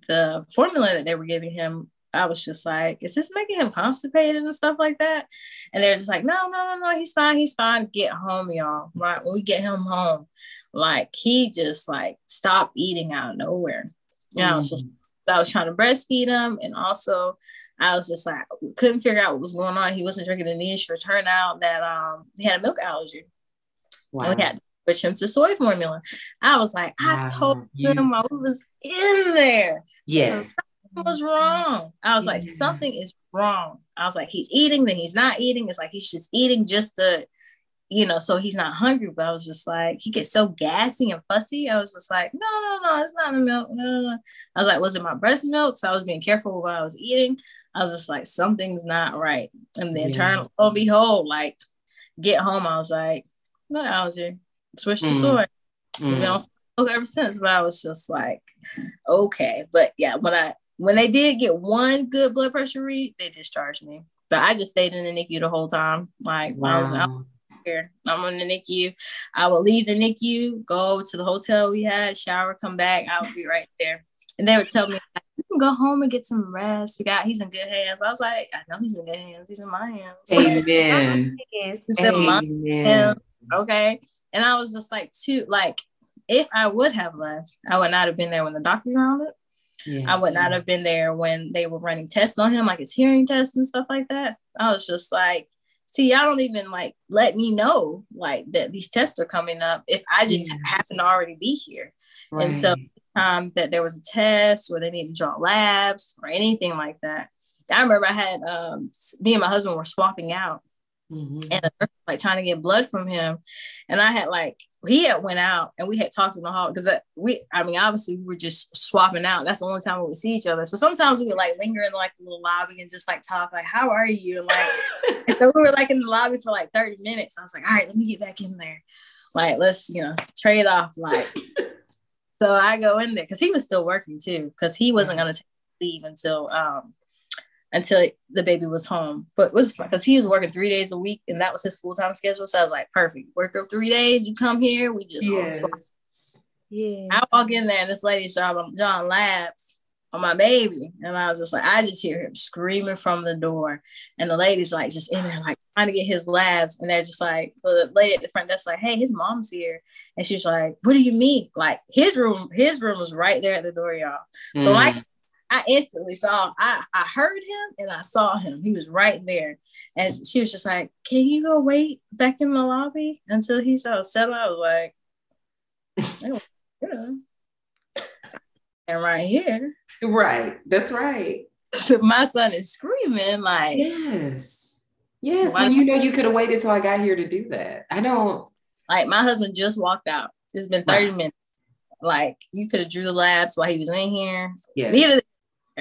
the formula that they were giving him. I was just like, is this making him constipated and stuff like that? And they're just like, no, no, no, no, he's fine. He's fine. Get home, y'all. Right. When we get him home, like he just like stopped eating out of nowhere. Yeah. Mm-hmm. I was just, I was trying to breastfeed him. And also I was just like, couldn't figure out what was going on. He wasn't drinking the niche. It turned out that um, he had a milk allergy. Wow. And we had to switch him to soy formula. I was like, I wow. told you. Them I was in there. Yes. Was wrong. I was yeah. like, something is wrong. I was like, he's eating, then he's not eating. It's like he's just eating just to, you know, so he's not hungry. But I was just like, he gets so gassy and fussy. I was just like, no, no, no, it's not the milk. No, no, no. I was like, was it my breast milk? So I was being careful while I was eating. I was just like, something's not right. And then yeah. turn, lo and behold, like, get home. I was like, no allergy. Switch to mm. soy. Mm. It's been on milk ever since. But I was just like, okay. But yeah, when I When they did get one good blood pressure read, they discharged me. But I just stayed in the N I C U the whole time. Like, wow. I was out here. I'm in the N I C U. I would leave the N I C U, go to the hotel we had, shower, come back. I would be right there. And they would tell me, you can go home and get some rest. We got, he's in good hands. I was like, I know he's in good hands. He's in my hands. Amen. Amen. He's in my hands. Okay. And I was just like, too, like, if I would have left, I would not have been there when the doctor found it. Yeah, I would not yeah. have been there when they were running tests on him, like his hearing tests and stuff like that. I was just like, see, y'all don't even like let me know like that these tests are coming up if I just yeah. happen to already be here. Right. And so um, that there was a test or they needed to draw labs or anything like that. I remember I had um, me and my husband were swapping out mm-hmm. and the nurse was like trying to get blood from him. And I had like, he had went out and we had talked in the hall because we, I mean, obviously we were just swapping out. That's the only time we would see each other. So sometimes we would like linger in like a little lobby and just like talk like, how are you? And like, and so we were like in the lobby for like thirty minutes. I was like, all right, let me get back in there. Like, let's, you know, trade off. Like, so I go in there because he was still working too, because he wasn't going to leave until, um, until the baby was home. But it was fun because he was working three days a week and that was his full-time schedule. So I was like, perfect. Work up three days, you come here, we just yes. yeah. I walk in there and this lady's drawing, drawing labs on my baby. And I was just like, I just hear him screaming from the door. And the lady's like just in there like trying to get his labs. And they're just like, the lady at the front desk like, hey, his mom's here. And she was like, what do you mean? Like his room, his room was right there at the door, y'all. Mm. So like I instantly saw, I, I heard him and I saw him. He was right there. And she was just like, can you go wait back in the lobby until he's all settled? I was like, oh, yeah. And right here. Right. That's right. So my son is screaming like. Yes. Yes. When you know you could have waited till I got here to do that. I don't. Like my husband just walked out. It's been thirty minutes. Like you could have drew the labs while he was in here. Yeah. Neither.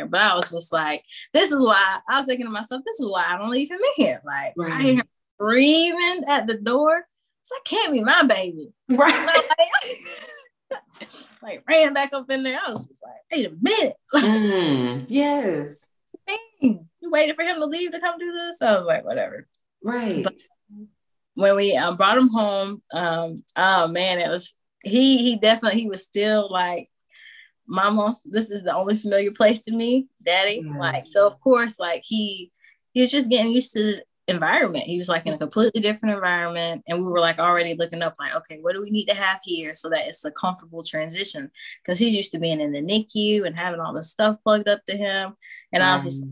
But I was just like, this is why I was thinking to myself, this is why I don't leave him in here. Like right. I hear him screaming at the door. So I can't be my baby. Right. Like, like ran back up in there. I was just like, wait a minute. Mm, yes. You waited for him to leave to come do this. I was like, whatever. Right. But when we um, brought him home, um, oh man, it was he he definitely he was still like, Mama, this is the only familiar place to me, Daddy. Mm-hmm. Like, so of course, like he he was just getting used to this environment. He was like in a completely different environment. And we were like already looking up, like, okay, what do we need to have here so that it's a comfortable transition? Because he's used to being in the N I C U and having all this stuff plugged up to him. And mm-hmm. I was just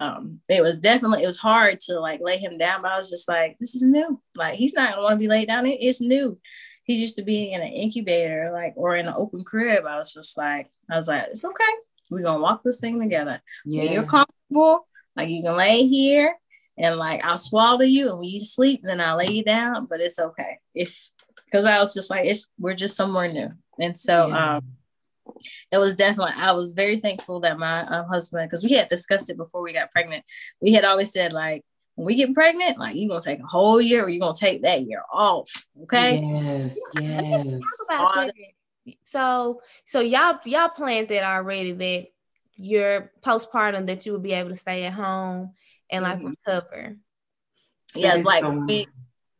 um, it was definitely it was hard to like lay him down, but I was just like, this is new. Like he's not gonna want to be laid down. It's new. He's used to being in an incubator, like, or in an open crib. I was just like, I was like, it's okay. We're going to walk this thing together. Yeah. When you're comfortable, like, you can lay here and, like, I'll swaddle you. And when you sleep, then I'll lay you down. But it's okay. If, because I was just like, it's, we're just somewhere new. And so yeah. um, it was definitely, I was very thankful that my um, husband, because we had discussed it before we got pregnant. We had always said, like, when we get pregnant, like you're gonna take a whole year or you're gonna take that year off. Okay. Yes, yes. So so y'all y'all planned that already, that your postpartum that you would be able to stay at home and like mm-hmm. recover. Yes, yeah, like so we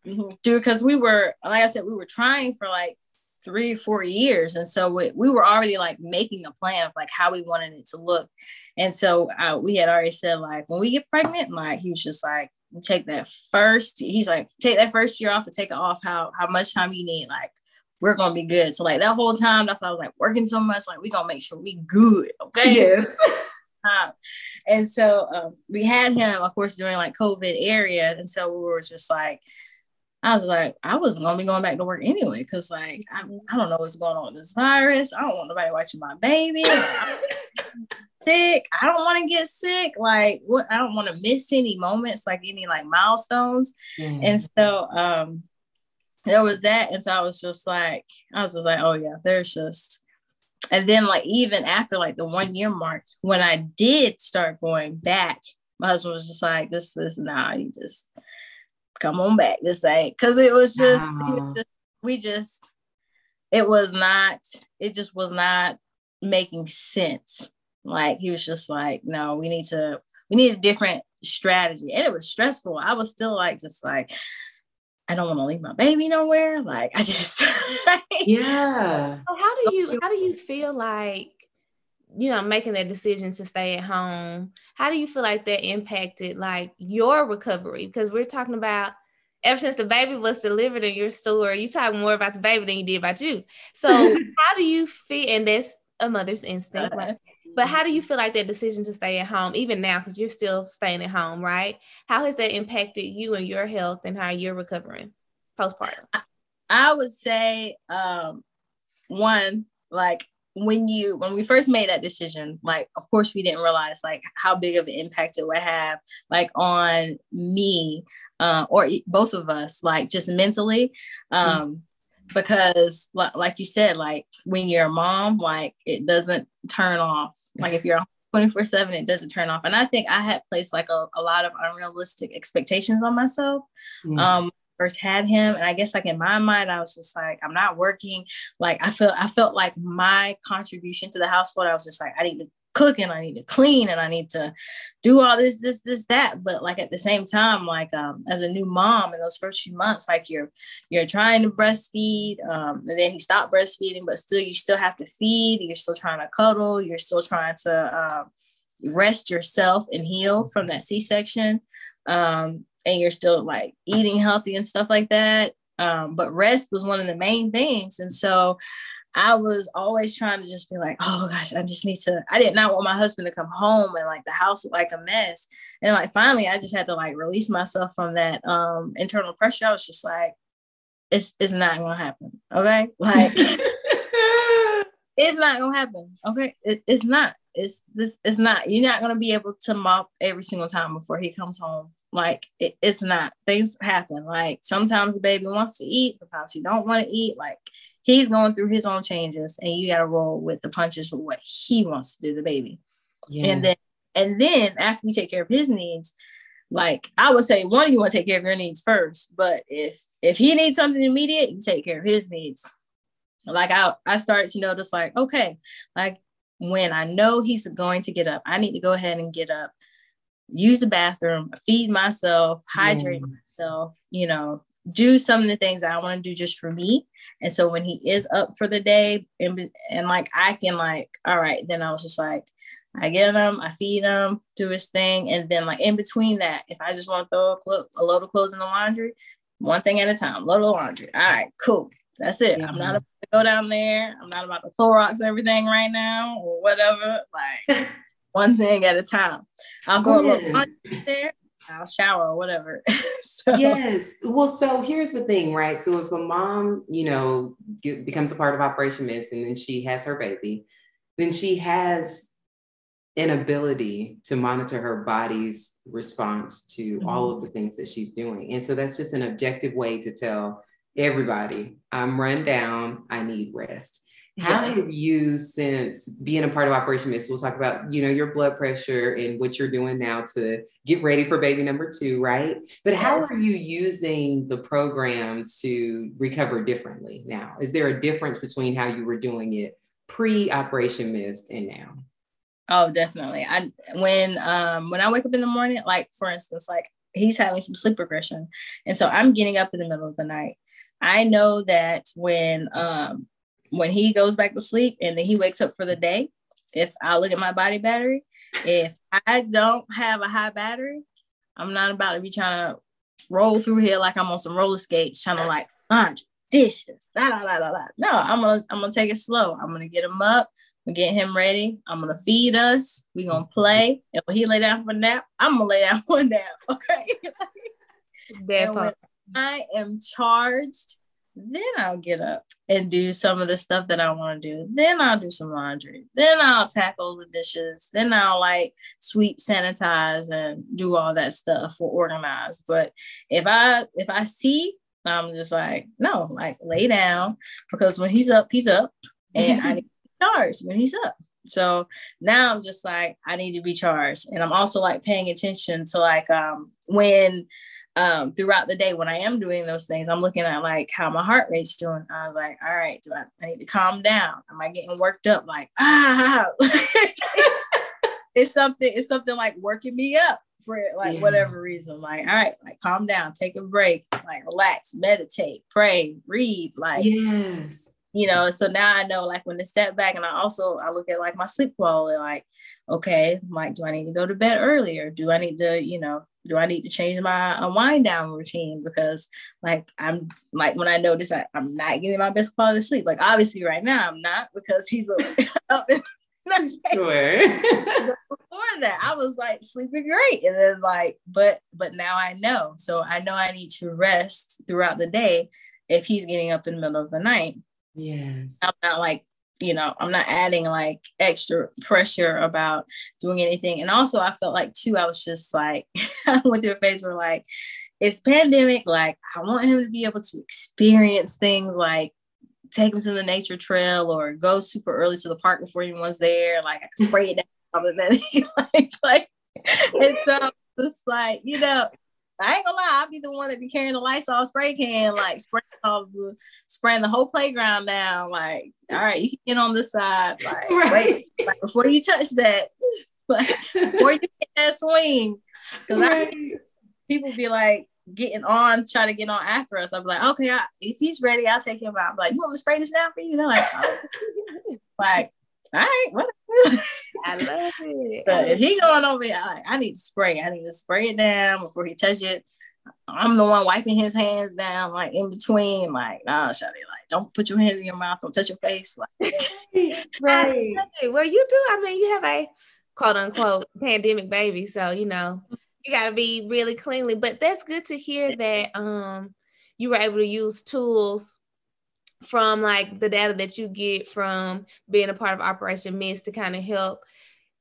mm-hmm. do, because we were, like I said, we were trying for like three, four years. And so we, we were already like making a plan of like how we wanted it to look. And so uh, we had already said, like, when we get pregnant, like, he was just like, take that first, he's like, take that first year off and take it off how, how much time you need. Like, we're going to be good. So like that whole time, that's why I was like working so much. Like, we going to make sure we good. Okay. Yes. um, and so um, we had him, of course, during like COVID area. And so we were just like, I was like, I wasn't going to be going back to work anyway, because, like, I, I don't know what's going on with this virus. I don't want nobody watching my baby. I'm sick. I don't want to get sick. Like, what? I don't want to miss any moments, like any, like, milestones. Mm. And so um, there was that. And so I was just like, I was just like, oh, yeah, there's just. And then, like, even after, like, the one year mark, when I did start going back, my husband was just like, this, this, nah, you just. Come on back this day, because it was just, wow. it was just we just it was not it just was not making sense. Like, he was just like, no, we need to we need a different strategy. And it was stressful. I was still like, just like, I don't want to leave my baby nowhere. Like, I just yeah so how do you how do you feel like, you know, making that decision to stay at home, how do you feel like that impacted like your recovery? Because we're talking about ever since the baby was delivered in your story, you talk more about the baby than you did about you. So how do you feel, and that's a mother's instinct, right? But how do you feel like that decision to stay at home, even now, because you're still staying at home, right? How has that impacted you and your health and how you're recovering postpartum? I, I would say, um, one, like, when you when we first made that decision, like, of course we didn't realize like how big of an impact it would have like on me uh, or both of us, like just mentally, um, mm-hmm. because like you said, like when you're a mom, like it doesn't turn off. Like if you're twenty-four seven, it doesn't turn off. And I think I had placed like a, a lot of unrealistic expectations on myself. Mm-hmm. Um, first had him, and I guess like in my mind I was just like, I'm not working, like I felt I felt like my contribution to the household, I was just like, I need to cook and I need to clean and I need to do all this this this that. But like at the same time, like um as a new mom in those first few months, like you're you're trying to breastfeed, um and then he stopped breastfeeding, but still you still have to feed, you're still trying to cuddle, you're still trying to um rest yourself and heal from that C-section, um and you're still like eating healthy and stuff like that. Um, but rest was one of the main things. And so I was always trying to just be like, oh gosh, I just need to, I did not want my husband to come home and like the house looked like a mess. And like, finally I just had to like release myself from that um, internal pressure. I was just like, it's, it's not going to happen. Okay. Like it's not going to happen. Okay. It, it's not, it's this, it's not, you're not going to be able to mop every single time before he comes home. Like, it, it's not, things happen. Like, sometimes the baby wants to eat, sometimes he don't want to eat. Like, he's going through his own changes, and you got to roll with the punches with what he wants to do, the baby. Yeah. And then, and then after you take care of his needs, like, I would say, one, you want to take care of your needs first, but if, if he needs something immediate, you take care of his needs. Like, I, I started to notice, like, okay, like, when I know he's going to get up, I need to go ahead and get up, use the bathroom, feed myself, hydrate yeah. myself, you know, do some of the things I want to do just for me. And so when he is up for the day and, and like, I can like, all right, then I was just like, I get him, I feed him, do his thing. And then like in between that, if I just want to throw a, clo- a load of clothes in the laundry, one thing at a time, load of laundry. All right, cool. That's it. Yeah. I'm not about to go down there. I'm not about to Clorox everything right now or whatever. Like, one thing at a time. I'll go yeah. a little lunch there, I'll shower or whatever. so. Yes. Well, so here's the thing, right? So if a mom, you know, get, becomes a part of Operation MIST and then she has her baby, then she has an ability to monitor her body's response to mm-hmm. all of the things that she's doing. And so that's just an objective way to tell everybody, I'm run down, I need rest. How yes. have you, since being a part of Operation MIST, we'll talk about, you know, your blood pressure and what you're doing now to get ready for baby number two, right? But how are you using the program to recover differently now? Is there a difference between how you were doing it pre-Operation MIST and now? Oh, definitely. I when um when I wake up in the morning, like for instance, like he's having some sleep regression, and so I'm getting up in the middle of the night. I know that when um when he goes back to sleep and then he wakes up for the day, if I look at my body battery, if I don't have a high battery, I'm not about to be trying to roll through here like I'm on some roller skates trying to like laundry, dishes, da da da da da. No, I'm gonna I'm gonna take it slow. I'm gonna get him up, I'm gonna get him ready. I'm gonna feed us. We're gonna play. And when he lay down for a nap, I'm gonna lay down for a nap. Okay. And when I am charged, then I'll get up and do some of the stuff that I want to do. Then I'll do some laundry. Then I'll tackle the dishes. Then I'll like sweep, sanitize, and do all that stuff or organize. But if I if I see, I'm just like, no, like lay down, because when he's up, he's up, and I need to be charged when he's up. So now I'm just like, I need to be charged, and I'm also like paying attention to like um when. Um, throughout the day when I am doing those things, I'm looking at like how my heart rate's doing. I was like, all right, do I, I need to calm down? Am I getting worked up? Like, ah, it's something, it's something like working me up for like yeah. whatever reason. Like, all right, like calm down, take a break, like relax, meditate, pray, read, like, yes. You know, so now I know like when to step back, and I also, I look at like my sleep quality, like, okay, like, do I need to go to bed earlier? Do I need to, you know, do I need to change my uh, wind down routine? Because like, I'm like, when I notice I, I'm not getting my best quality sleep, like obviously right now I'm not, because he's up and sure. Before that, I was like sleeping great. And then like, but, but now I know, so I know I need to rest throughout the day if he's getting up in the middle of the night. Yes. I'm not like, you know, I'm not adding like extra pressure about doing anything. And also I felt like too, I was just like, with your face were like, it's pandemic. Like I want him to be able to experience things, like take him to the nature trail or go super early to the park before anyone's there. Like I can spray it down and then he like, like, and so it's like, you know, I ain't gonna lie, I'll be the one that be carrying the Lysol spray can, like spraying all the, spraying the whole playground down. Like, all right, you can get on this side. Like, right. Wait, like before you touch that, like before you get that swing, because right. people be like getting on, try to get on after us. I'm like, okay, I, if he's ready, I'll take him out. I'm like, you want me to spray this down for you? They're like, oh. Like, all right, whatever. I love it. But if he going over here, I, I need to spray. I need to spray it down before he touch it. I'm the one wiping his hands down, like in between, like, nah, shawty, like, don't put your hands in your mouth, don't touch your face. Like, right. Well, you do. I mean, you have a quote unquote pandemic baby, so you know you got to be really cleanly. But that's good to hear that um you were able to use tools from like the data that you get from being a part of Operation MIST to kind of help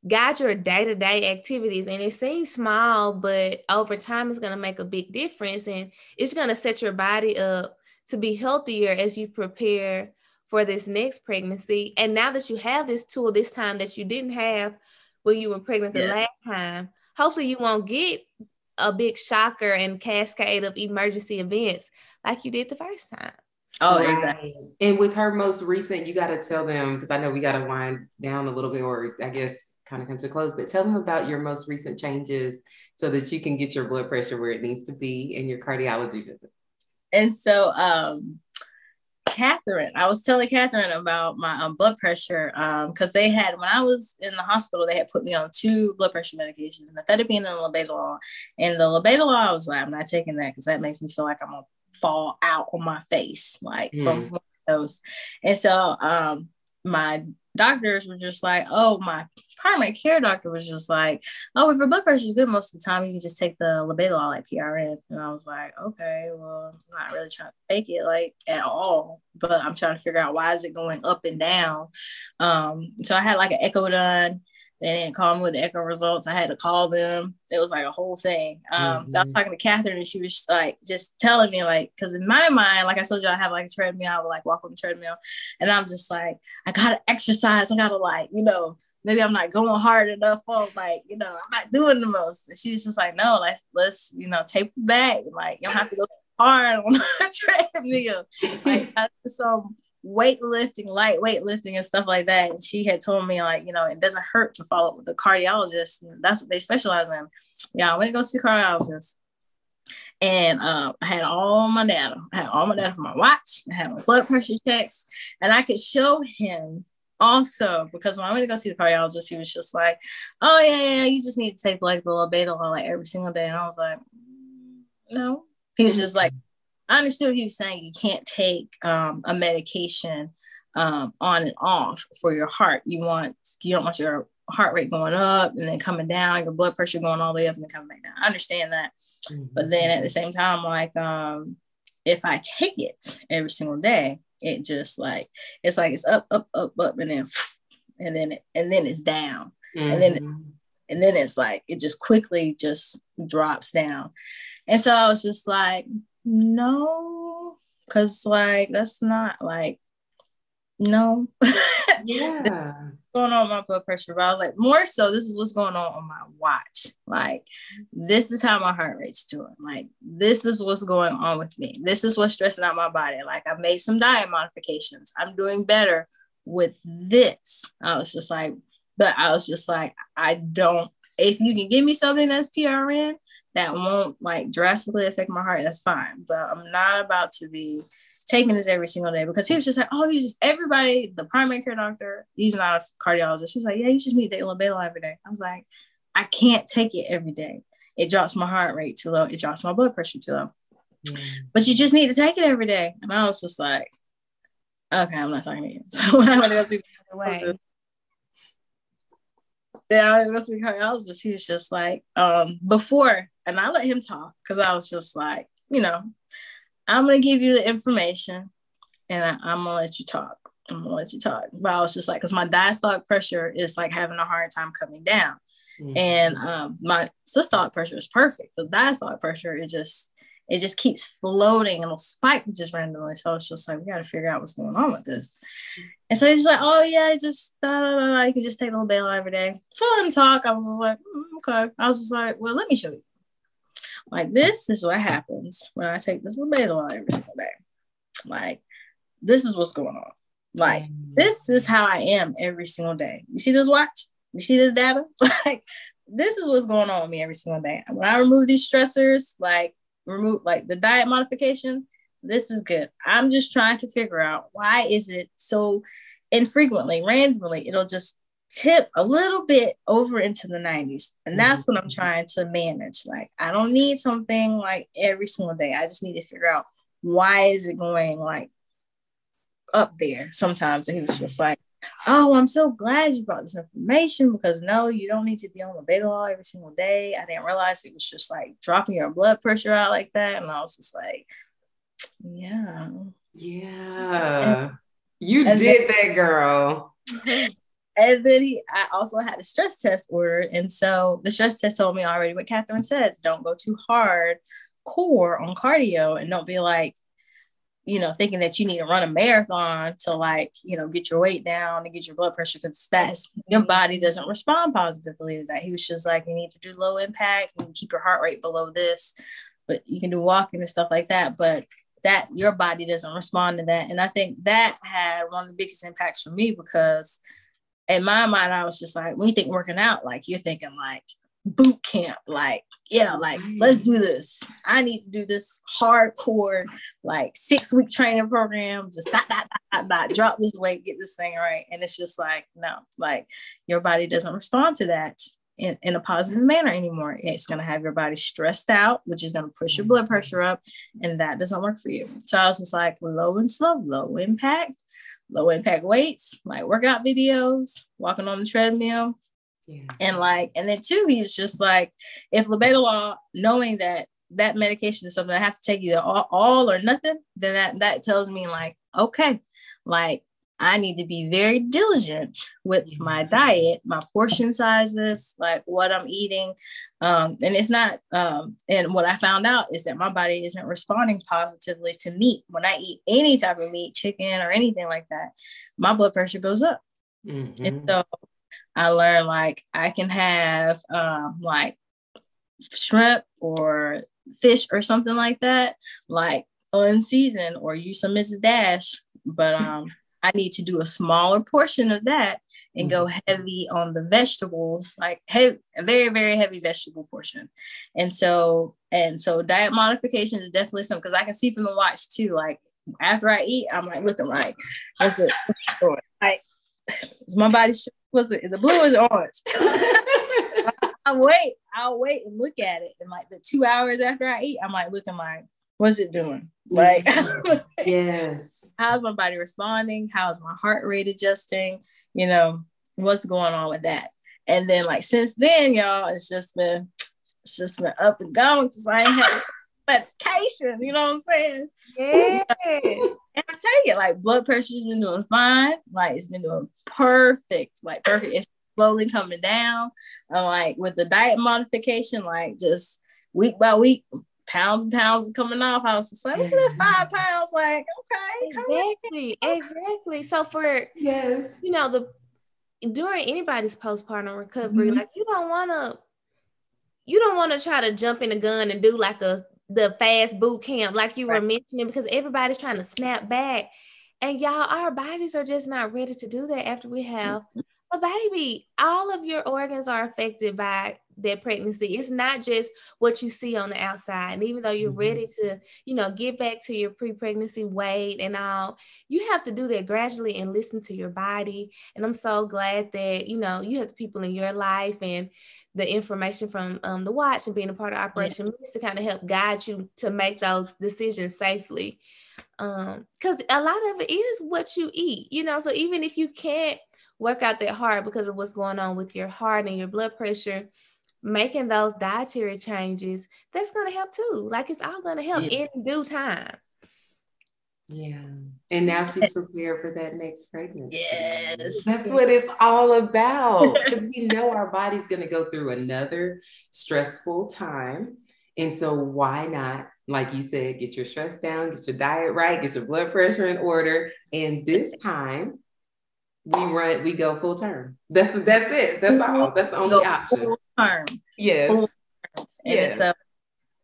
guide your day-to-day activities. And it seems small, but over time it's going to make a big difference, and it's going to set your body up to be healthier as you prepare for this next pregnancy. And now that you have this tool this time that you didn't have when you were pregnant the last time, hopefully you won't get a big shocker and cascade of emergency events like you did the first time. Oh, right. Exactly. And with her most recent, you got to tell them, because I know we got to wind down a little bit, or I guess kind of come to a close, but tell them about your most recent changes so that you can get your blood pressure where it needs to be in your cardiology visit. And so, um, Katherine, I was telling Katherine about my um, blood pressure because um, they had, when I was in the hospital, they had put me on two blood pressure medications, nifedipine and labetalol. And the labetalol, I was like, I'm not taking that because that makes me feel like I'm on fall out on my face, like mm. from one of those. And so um my doctors were just like, oh, my primary care doctor was just like, oh, if your blood pressure is good most of the time, you can just take the labetalol, like P R N. And I was like, okay, well, I'm not really trying to fake it like at all, but I'm trying to figure out why is it going up and down. Um so I had like an echo done. They didn't call me with the echo results. I had to call them. It was like a whole thing. Um, mm-hmm. So I was talking to Katherine, and she was just like just telling me, like, because in my mind, like I told you, I have like a treadmill. I would like walk on the treadmill, and I'm just like, I gotta exercise. I gotta like, you know, maybe I'm not going hard enough, or like, you know, I'm not doing the most. And she was just like, no, like let's, you know, taper back. Like you don't have to go hard on the treadmill. Like that's some weightlifting, light weightlifting and stuff like that. And she had told me, like, you know, it doesn't hurt to follow up with the cardiologist. That's what they specialize in. Yeah, I went to go see the cardiologist. And uh, I had all my data. I had all my data from my watch. I had my blood pressure checks. And I could show him also, because when I went to go see the cardiologist, he was just like, oh, yeah, yeah, you just need to take, like, the labetalol, like, every single day. And I was like, no. He was just like, I understood what he was saying. You can't take um, a medication um, on and off for your heart. You want, you don't want your heart rate going up and then coming down, your blood pressure going all the way up and then coming back down. I understand that. Mm-hmm. But then at the same time, like, um, if I take it every single day, it just like, it's like, it's up, up, up, up, and then, and then, and then it's down. Mm-hmm. And then, and then it's like, it just quickly just drops down. And so I was just like, no, because like, that's not like, no. Yeah. Going on with my blood pressure, but I was like, more so this is what's going on on my watch. Like, this is how my heart rate's doing. Like, this is what's going on with me. This is what's stressing out my body. Like, I've made some diet modifications. I'm doing better with this. I was just like, but I was just like, I don't, if you can give me something that's P R N that won't like drastically affect my heart, that's fine. But I'm not about to be taking this every single day, because he was just like, oh, you just, everybody, the primary care doctor, he's not a cardiologist. He was like, yeah, you just need to take labetalol every day. I was like, I can't take it every day. It drops my heart rate too low. It drops my blood pressure too low. Mm. But you just need to take it every day. And I was just like, okay, I'm not talking to you. So when I went to go see the way. Then I was going to see the cardiologist. He was just like, um, before, and I let him talk, because I was just like, you know, I'm going to give you the information and I, I'm going to let you talk. I'm going to let you talk. But I was just like, because my diastolic pressure is like having a hard time coming down. Mm-hmm. And um, my systolic pressure is perfect. The diastolic pressure, it just, it just keeps floating and it'll spike just randomly. So it's just like, we got to figure out what's going on with this. And so he's like, oh yeah, just, uh, you can just take a little bail every day. So I let him talk. I was like, mm, okay. I was just like, well, let me show you. Like, this is what happens when I take this labetalol every single day. Like, this is what's going on. Like, this is how I am every single day. You see this watch? You see this data? Like, this is what's going on with me every single day. When I remove these stressors, like, remove, like, the diet modification, this is good. I'm just trying to figure out why is it so infrequently, randomly, it'll just tip a little bit over into the nineties, and that's what I'm trying to manage. Like, I don't need something like every single day. I just need to figure out why is it going like up there sometimes. And he was just like, oh, I'm so glad you brought this information, because no, you don't need to be on labetalol every single day. I didn't realize it was just like dropping your blood pressure out like that. And I was just like, yeah yeah and, you and did then, that girl. And then he, I also had a stress test ordered. And so the stress test told me already what Katherine said. Don't go too hard core on cardio, and don't be like, you know, thinking that you need to run a marathon to like, you know, get your weight down and get your blood pressure, because that's, your body doesn't respond positively to that. He was just like, you need to do low impact and keep your heart rate below this, but you can do walking and stuff like that. But that, your body doesn't respond to that. And I think that had one of the biggest impacts for me, because in my mind, I was just like, when you think working out, like, you're thinking like boot camp, like, yeah, like, let's do this. I need to do this hardcore, like, six week training program, just dot, dot, dot, dot, drop this weight, get this thing right. And it's just like, no, like, your body doesn't respond to that in, in a positive manner anymore. It's going to have your body stressed out, which is going to push your blood pressure up, and that doesn't work for you. So I was just like, low and slow, low impact, low impact weights, like workout videos, walking on the treadmill. Yeah. And like, and then too, he was just like, if labetalol, knowing that that medication is something I have to take either all, all or nothing, then that, that tells me like, okay, like, I need to be very diligent with my diet, my portion sizes, like what I'm eating. Um, and it's not, um, and what I found out is that my body isn't responding positively to meat. When I eat any type of meat, chicken or anything like that, my blood pressure goes up. Mm-hmm. And so I learned like I can have um, like shrimp or fish or something like that, like unseasoned, or use some Missus Dash but um, I need to do a smaller portion of that and go heavy on the vegetables, like he- a very, very heavy vegetable portion. And so, and so diet modification is definitely something, because I can see from the watch too, like after I eat, I'm like looking like, what's it? Like, is my body, what's it? Is it blue or is it orange? I'll wait, I'll wait and look at it. And like the two hours after I eat, I'm like looking like, what's it doing? Like, yes. How's my body responding? How's my heart rate adjusting? You know, what's going on with that? And then like, since then, y'all, it's just been, it's just been up and going because I ain't had medication. You know what I'm saying? Yeah. And I tell you, like blood pressure's been doing fine. Like it's been doing perfect, like perfect. It's slowly coming down. I'm like with the diet modification, like just week by week, pounds and pounds coming off. I was just like, look at that five pounds. Like, okay, come exactly, on. exactly. So for yes, you know, the during anybody's postpartum recovery, mm-hmm. like you don't want to, you don't want to try to jump in the gun and do like a the fast boot camp, like you right. were mentioning, because everybody's trying to snap back, and y'all, our bodies are just not ready to do that after we have a baby. All of your organs are affected by that pregnancy. It's not just what you see on the outside. And even though you're mm-hmm. ready to, you know, get back to your pre-pregnancy weight and all, you have to do that gradually and listen to your body. And I'm so glad that, you know, you have the people in your life and the information from um, the watch and being a part of Operation mm-hmm. MIST to kind of help guide you to make those decisions safely. Um, because a lot of it is what you eat, you know, so even if you can't work out that hard because of what's going on with your heart and your blood pressure, making those dietary changes, that's going to help too. Like it's all going to help yeah. in due time. Yeah. And now she's prepared for that next pregnancy. Yes. That's what it's all about. Because we know our body's going to go through another stressful time. And so why not, like you said, get your stress down, get your diet right, get your blood pressure in order. And this time, we run, we go full term. That's that's it. That's all. That's the only option. Full term. Yes. Full term. Yes. So,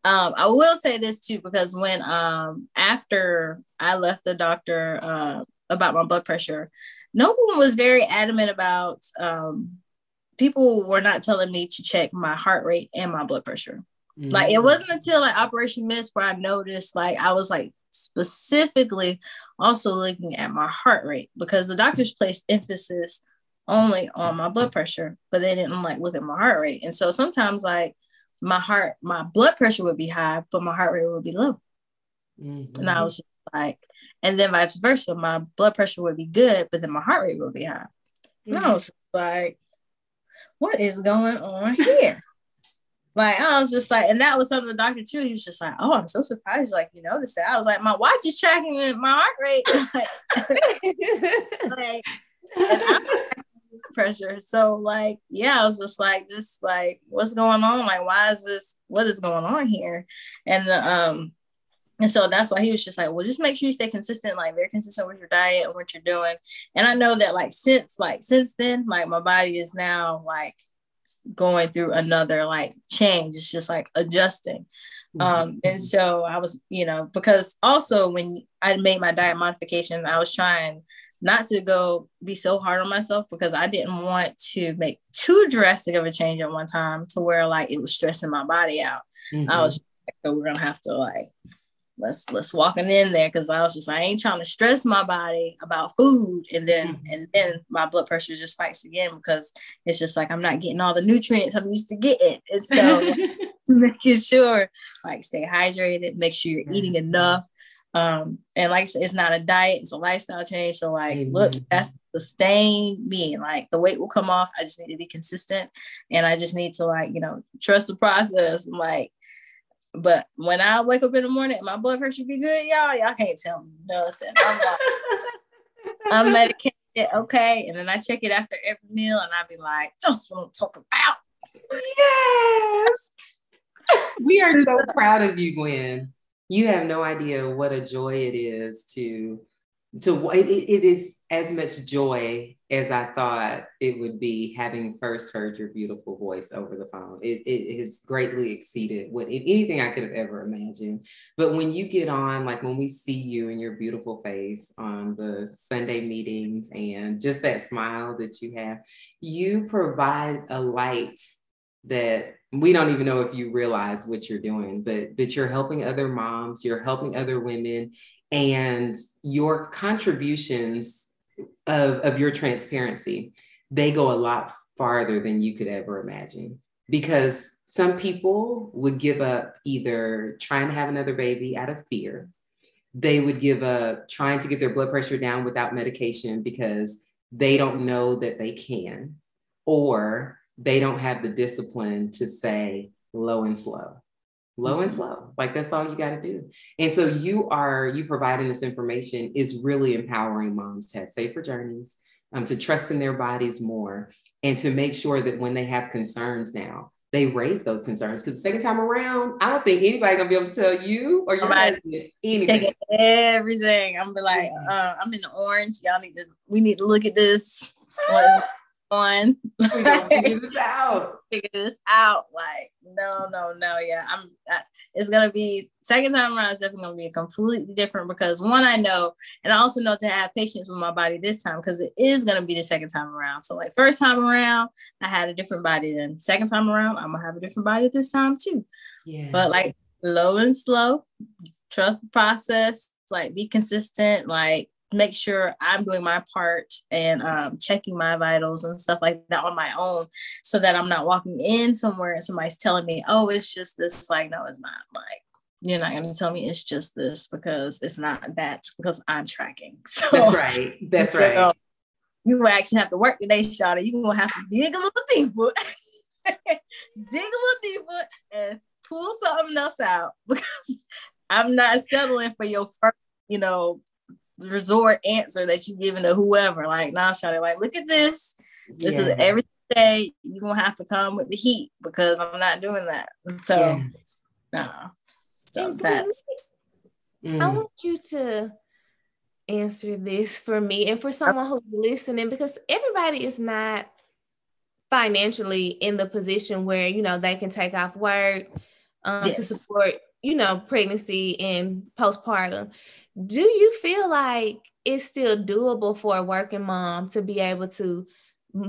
um, I will say this too, because when um after I left the doctor uh, about my blood pressure, no one was very adamant about. Um, people were not telling me to check my heart rate and my blood pressure. Mm-hmm. Like it wasn't until like Operation MIST where I noticed. Like I was like specifically. Also looking at my heart rate because the doctors placed emphasis only on my blood pressure, but they didn't like look at my heart rate. And so sometimes like my heart, my blood pressure would be high, but my heart rate would be low. Mm-hmm. And I was just like, and then vice versa, my blood pressure would be good, but then my heart rate would be high. Mm-hmm. And I was like, what is going on here? Like, I was just like, and that was something the doctor too. He was just like, oh, I'm so surprised. Like, you noticed that. I was like, my watch is tracking my heart rate. like, and I'm pressure. So like, yeah, I was just like, this, like, what's going on? Like, why is this, what is going on here? And, um, and so that's why he was just like, well, just make sure you stay consistent, like very consistent with your diet and what you're doing. And I know that like, since like, since then, like my body is now like, going through another like change. It's just like adjusting. Mm-hmm. Um, and so I was, you know, because also when I made my diet modification, I was trying not to go be so hard on myself because I didn't want to make too drastic of a change at one time to where like it was stressing my body out. Mm-hmm. I was like, so we're gonna have to like let's let's walking in there because I was just I ain't trying to stress my body about food and then mm-hmm. and then my blood pressure just spikes again because it's just like I'm not getting all the nutrients I'm used to getting. And so making sure like stay hydrated, make sure you're eating enough. Um and like I said, it's not a diet, it's a lifestyle change. So like mm-hmm. look, that's sustain me. Like the weight will come off. I just need to be consistent and I just need to like, you know, trust the process. I'm like But when I wake up in the morning and my blood pressure be good, y'all, y'all can't tell me nothing. I'm like, I'm medicated, okay. And then I check it after every meal and I be like, just what I'm talking about. Yes. We are so proud of you, Gwen. You have no idea what a joy it is to to it, it is as much joy as I thought it would be having first heard your beautiful voice over the phone. It, it has greatly exceeded what anything I could have ever imagined. But when you get on, like when we see you and your beautiful face on the Sunday meetings and just that smile that you have, you provide a light that we don't even know if you realize what you're doing, but but you're helping other moms, you're helping other women, and your contributions of, of your transparency, they go a lot farther than you could ever imagine. Because some people would give up either trying to have another baby out of fear, they would give up trying to get their blood pressure down without medication because they don't know that they can, or they don't have the discipline to say low and slow, low and slow. Like that's all you got to do. And so you are, you providing this information is really empowering moms to have safer journeys, um, to trust in their bodies more, and to make sure that when they have concerns now, they raise those concerns. Because the second time around, I don't think anybody's gonna be able to tell you or your husband anything. Everything. I'm gonna be like, uh, I'm in the orange. Y'all need to, we need to look at this. on we gonna figure this out figure this out like no no no yeah I'm I, it's gonna be second time around, it's definitely gonna be completely different, because one, I know, and I also know to have patience with my body this time, because it is gonna be the second time around. So like first time around I had a different body, then second time around I'm gonna have a different body this time too. Yeah, but like low and slow, trust the process, like be consistent, like make sure I'm doing my part and um, checking my vitals and stuff like that on my own, so that I'm not walking in somewhere and somebody's telling me, oh, it's just this. It's like, no, it's not. Like, you're not going to tell me it's just this, because it's not that, because I'm tracking. So, that's right. That's so, right. You actually have to work today, Shawty. You're going to have to dig a little deeper, dig a little deeper and pull something else out, because I'm not settling for your first, you know, resort answer that you giving to whoever. Like, nah, Shawty, like, look at this. This yeah. is every day. You're gonna have to come with the heat, because I'm not doing that. So, yeah. no. So that's. Mm. I want you to answer this for me and for someone who's listening, because everybody is not financially in the position where, you know, they can take off work um, yes. to support, you know, pregnancy and postpartum. Do you feel like it's still doable for a working mom to be able to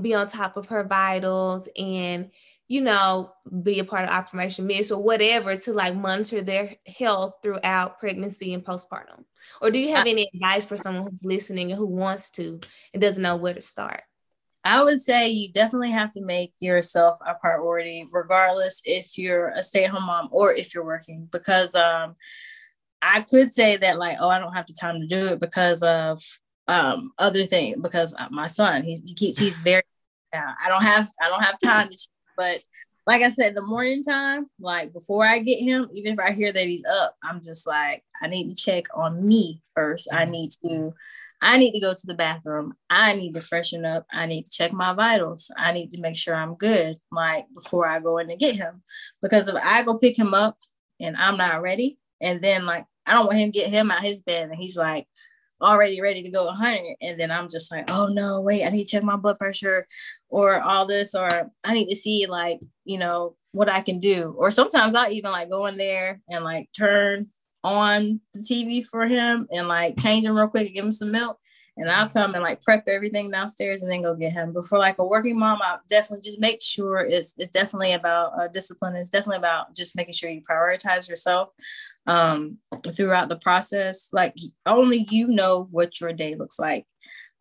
be on top of her vitals and, you know, be a part of Operation MIST or whatever to like monitor their health throughout pregnancy and postpartum? Or do you have any advice for someone who's listening and who wants to and doesn't know where to start? I would say you definitely have to make yourself a priority, regardless if you're a stay-at-home mom or if you're working, because um, I could say that like, oh, I don't have the time to do it because of um, other things, because my son, he's, he keeps, he's very, uh, I don't have, I don't have time to, but like I said, the morning time, like before I get him, even if I hear that he's up, I'm just like, I need to check on me first. I need to I need to go to the bathroom. I need to freshen up. I need to check my vitals. I need to make sure I'm good, like before I go in and get him. Because if I go pick him up and I'm not ready, and then like, I don't want him to get him out his bed and he's like already ready to go one hundred. And then I'm just like, oh no, wait, I need to check my blood pressure or all this, or I need to see like, you know, what I can do. Or sometimes I'll even like go in there and like turn on the T V for him and like change him real quick and give him some milk, and I'll come and like prep everything downstairs and then go get him. But for like a working mom, I'll definitely just make sure it's it's definitely about uh, discipline. It's definitely about just making sure you prioritize yourself um throughout the process. Like only you know what your day looks like,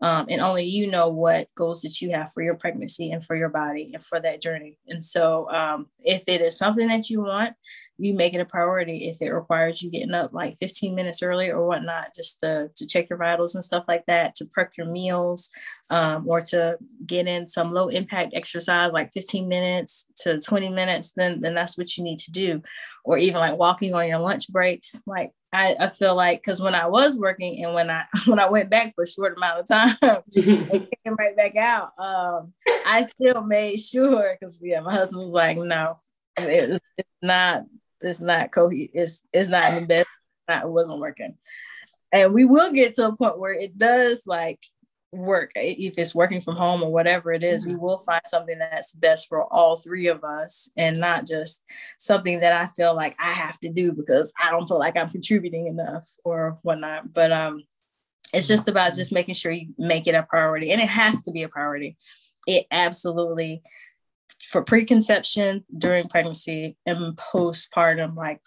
um and only you know what goals that you have for your pregnancy and for your body and for that journey. And so um if it is something that you want, you make it a priority. If it requires you getting up like fifteen minutes early or whatnot, just to, to check your vitals and stuff like that, to prep your meals, um, or to get in some low impact exercise, like fifteen minutes to twenty minutes, then, then that's what you need to do. Or even like walking on your lunch breaks. Like I, I feel like, cause when I was working and when I, when I went back for a short amount of time and came right back out, um, I still made sure, cause yeah, my husband was like, no, it, it's not, It's not co. It's it's not the best. It wasn't working. And we will get to a point where it does like work. If it's working from home or whatever it is, we will find something that's best for all three of us and not just something that I feel like I have to do because I don't feel like I'm contributing enough or whatnot. But um, it's just about just making sure you make it a priority, and it has to be a priority. It absolutely, for preconception, during pregnancy, and postpartum, like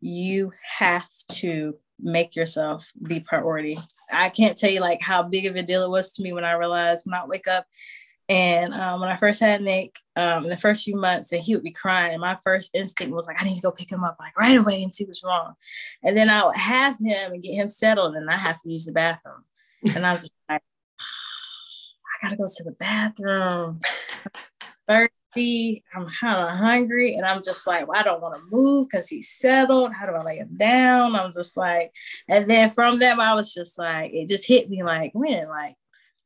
you have to make yourself the priority. I can't tell you like how big of a deal it was to me when I realized when I wake up and um, when I first had Nick um, in the first few months, and he would be crying, and my first instinct was like, I need to go pick him up like right away and see what's wrong. And then I would have him and get him settled, and I have to use the bathroom, and I'm just like, I gotta go to the bathroom. Thirsty, I'm kind of hungry, and I'm just like, well, I don't want to move because he's settled. How do I lay him down? I'm just like, and then from them, I was just like, it just hit me like, when, like,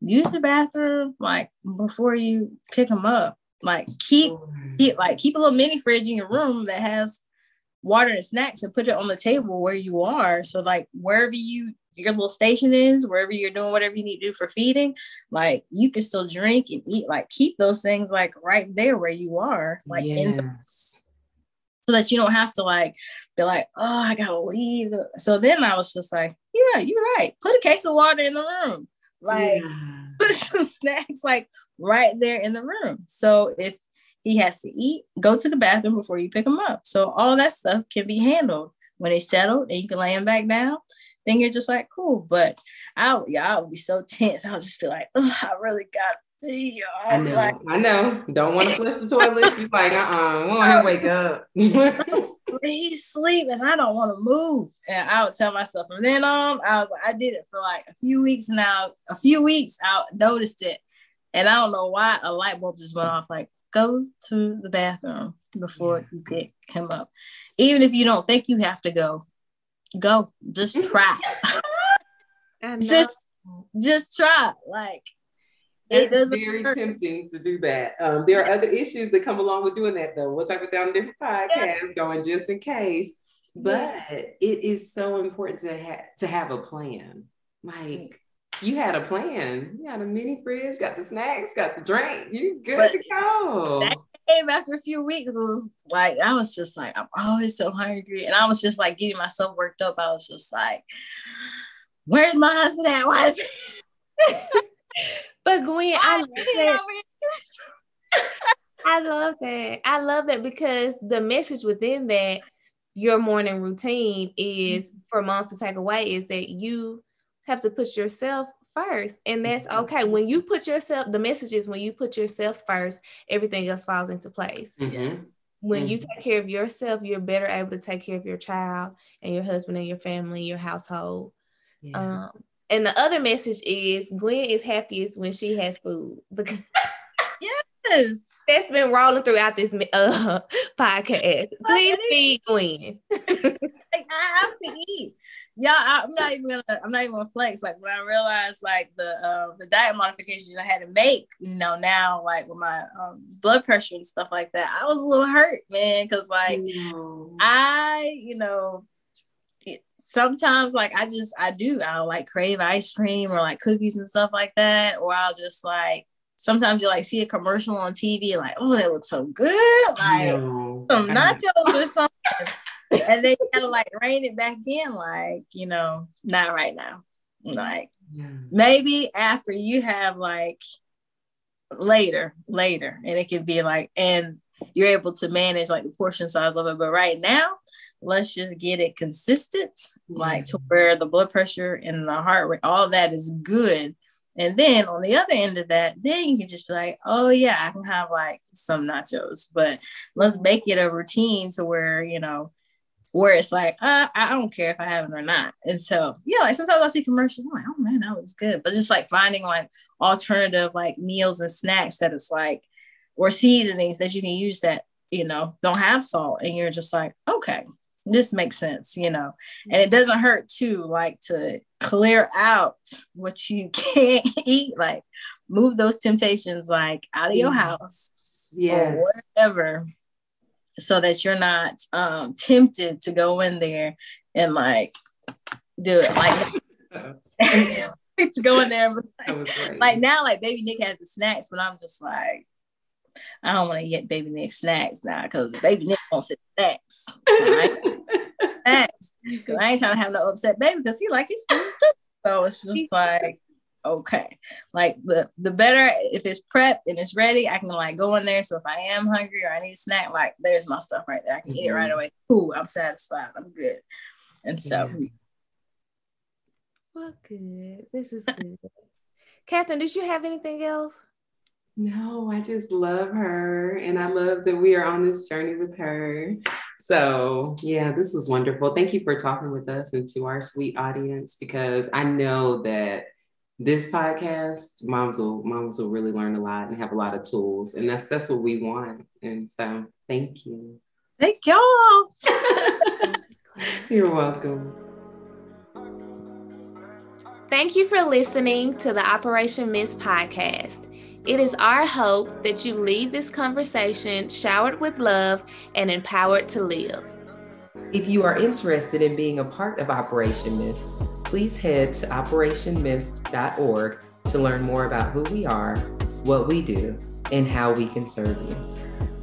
use the bathroom like before you pick him up. Like, keep, keep like keep a little mini fridge in your room that has water and snacks, and put it on the table where you are. So like wherever you your little station is, wherever you're doing whatever you need to do for feeding, like you can still drink and eat, like keep those things like right there where you are, like yes. in the, so that you don't have to like be like, oh, I gotta leave. So then I was just like, yeah, you're right, put a case of water in the room, like yeah. put some snacks like right there in the room. So if he has to eat, go to the bathroom before you pick him up. So all that stuff can be handled when he's settled and you can lay him back down. Then you're just like, cool. But I, yeah, I would be so tense. I would just be like, oh, I really got me. I know, like, I know. Don't want to flush the toilet. You're like, uh-uh, we don't wake up. He's sleeping. I don't want to move. And I would tell myself, and then um, I was like, I did it for like a few weeks now. A few weeks, I noticed it, and I don't know why a light bulb just went off. Like, go to the bathroom before yeah. you pick him up, even if you don't think you have to go. Go, just try. just, just try. Like, it's it very hurt. tempting to do that. Um, there are other issues that come along with doing that, though. We'll talk about that on a different podcast, yeah. going just in case. But yeah. it is so important to have to have a plan. Like, you had a plan. You had a mini fridge, got the snacks, got the drink. You good but to go. That came after a few weeks. It was like, I was just like, I'm always so hungry. And I was just like getting myself worked up. I was just like, where's my husband at? Why is he? But Gwen, I love that. I love that. I love that because the message within that, your morning routine is for moms to take away is that you have to put yourself first, and that's okay. When you put yourself, the message is when you put yourself first, everything else falls into place. Mm-hmm. When mm-hmm. you take care of yourself, you're better able to take care of your child and your husband and your family, your household. Yeah. Um, and the other message is Gwen is happiest when she has food because yes, that's been rolling throughout this uh, podcast. Please feed Gwen. I have to eat. Yeah, I, I'm not even gonna. I'm not even gonna flex. Like when I realized, like the uh, the diet modifications I had to make, you know, now like with my um, blood pressure and stuff like that, I was a little hurt, man, because like Ooh. I, you know, it, sometimes like I just I do I'll like crave ice cream or like cookies and stuff like that, or I'll just like sometimes you like see a commercial on T V and like, oh, that looks so good, like no. some nachos or something. And they kind of like rein it back in, like, you know, not right now. Like yeah. maybe after you have like later, later, and it can be like, and you're able to manage like the portion size of it. But right now, let's just get it consistent, mm-hmm. like to where the blood pressure and the heart rate, all that is good. And then on the other end of that, then you can just be like, oh yeah, I can have like some nachos, but let's make it a routine to where, you know, where it's like, uh, I don't care if I have it or not. And so, yeah, like sometimes I see commercials, I'm like, oh man, that was good. But just like finding like alternative like meals and snacks that it's like, or seasonings that you can use that, you know, don't have salt. And you're just like, okay, this makes sense, you know. And it doesn't hurt too, like to clear out what you can't eat, like move those temptations like out of your house. Yes. Or whatever. So that you're not um, tempted to go in there and like do it. Like to go in there. But like, like now, like baby Nick has the snacks, but I'm just like, I don't want to get baby Nick snacks now because baby Nick wants his snacks. So I, snacks. I ain't trying to have no upset baby because he like his food too. So it's just like, okay, like the the better if it's prepped and it's ready, I can like go in there. So if I am hungry or I need a snack, like there's my stuff right there. I can mm-hmm. eat it right away. Ooh, I'm satisfied. I'm good. And so, yeah. Well, good. This is good. Katherine, did you have anything else? No, I just love her, and I love that we are on this journey with her. So yeah, this was wonderful. Thank you for talking with us and to our sweet audience, because I know that this podcast, moms will moms will really learn a lot and have a lot of tools, and that's that's what we want. And so, thank you. Thank y'all. You're welcome. Thank you for listening to the Operation MIST podcast. It is our hope that you leave this conversation showered with love and empowered to live. If you are interested in being a part of Operation MIST, please head to operation mist dot org to learn more about who we are, what we do, and how we can serve you.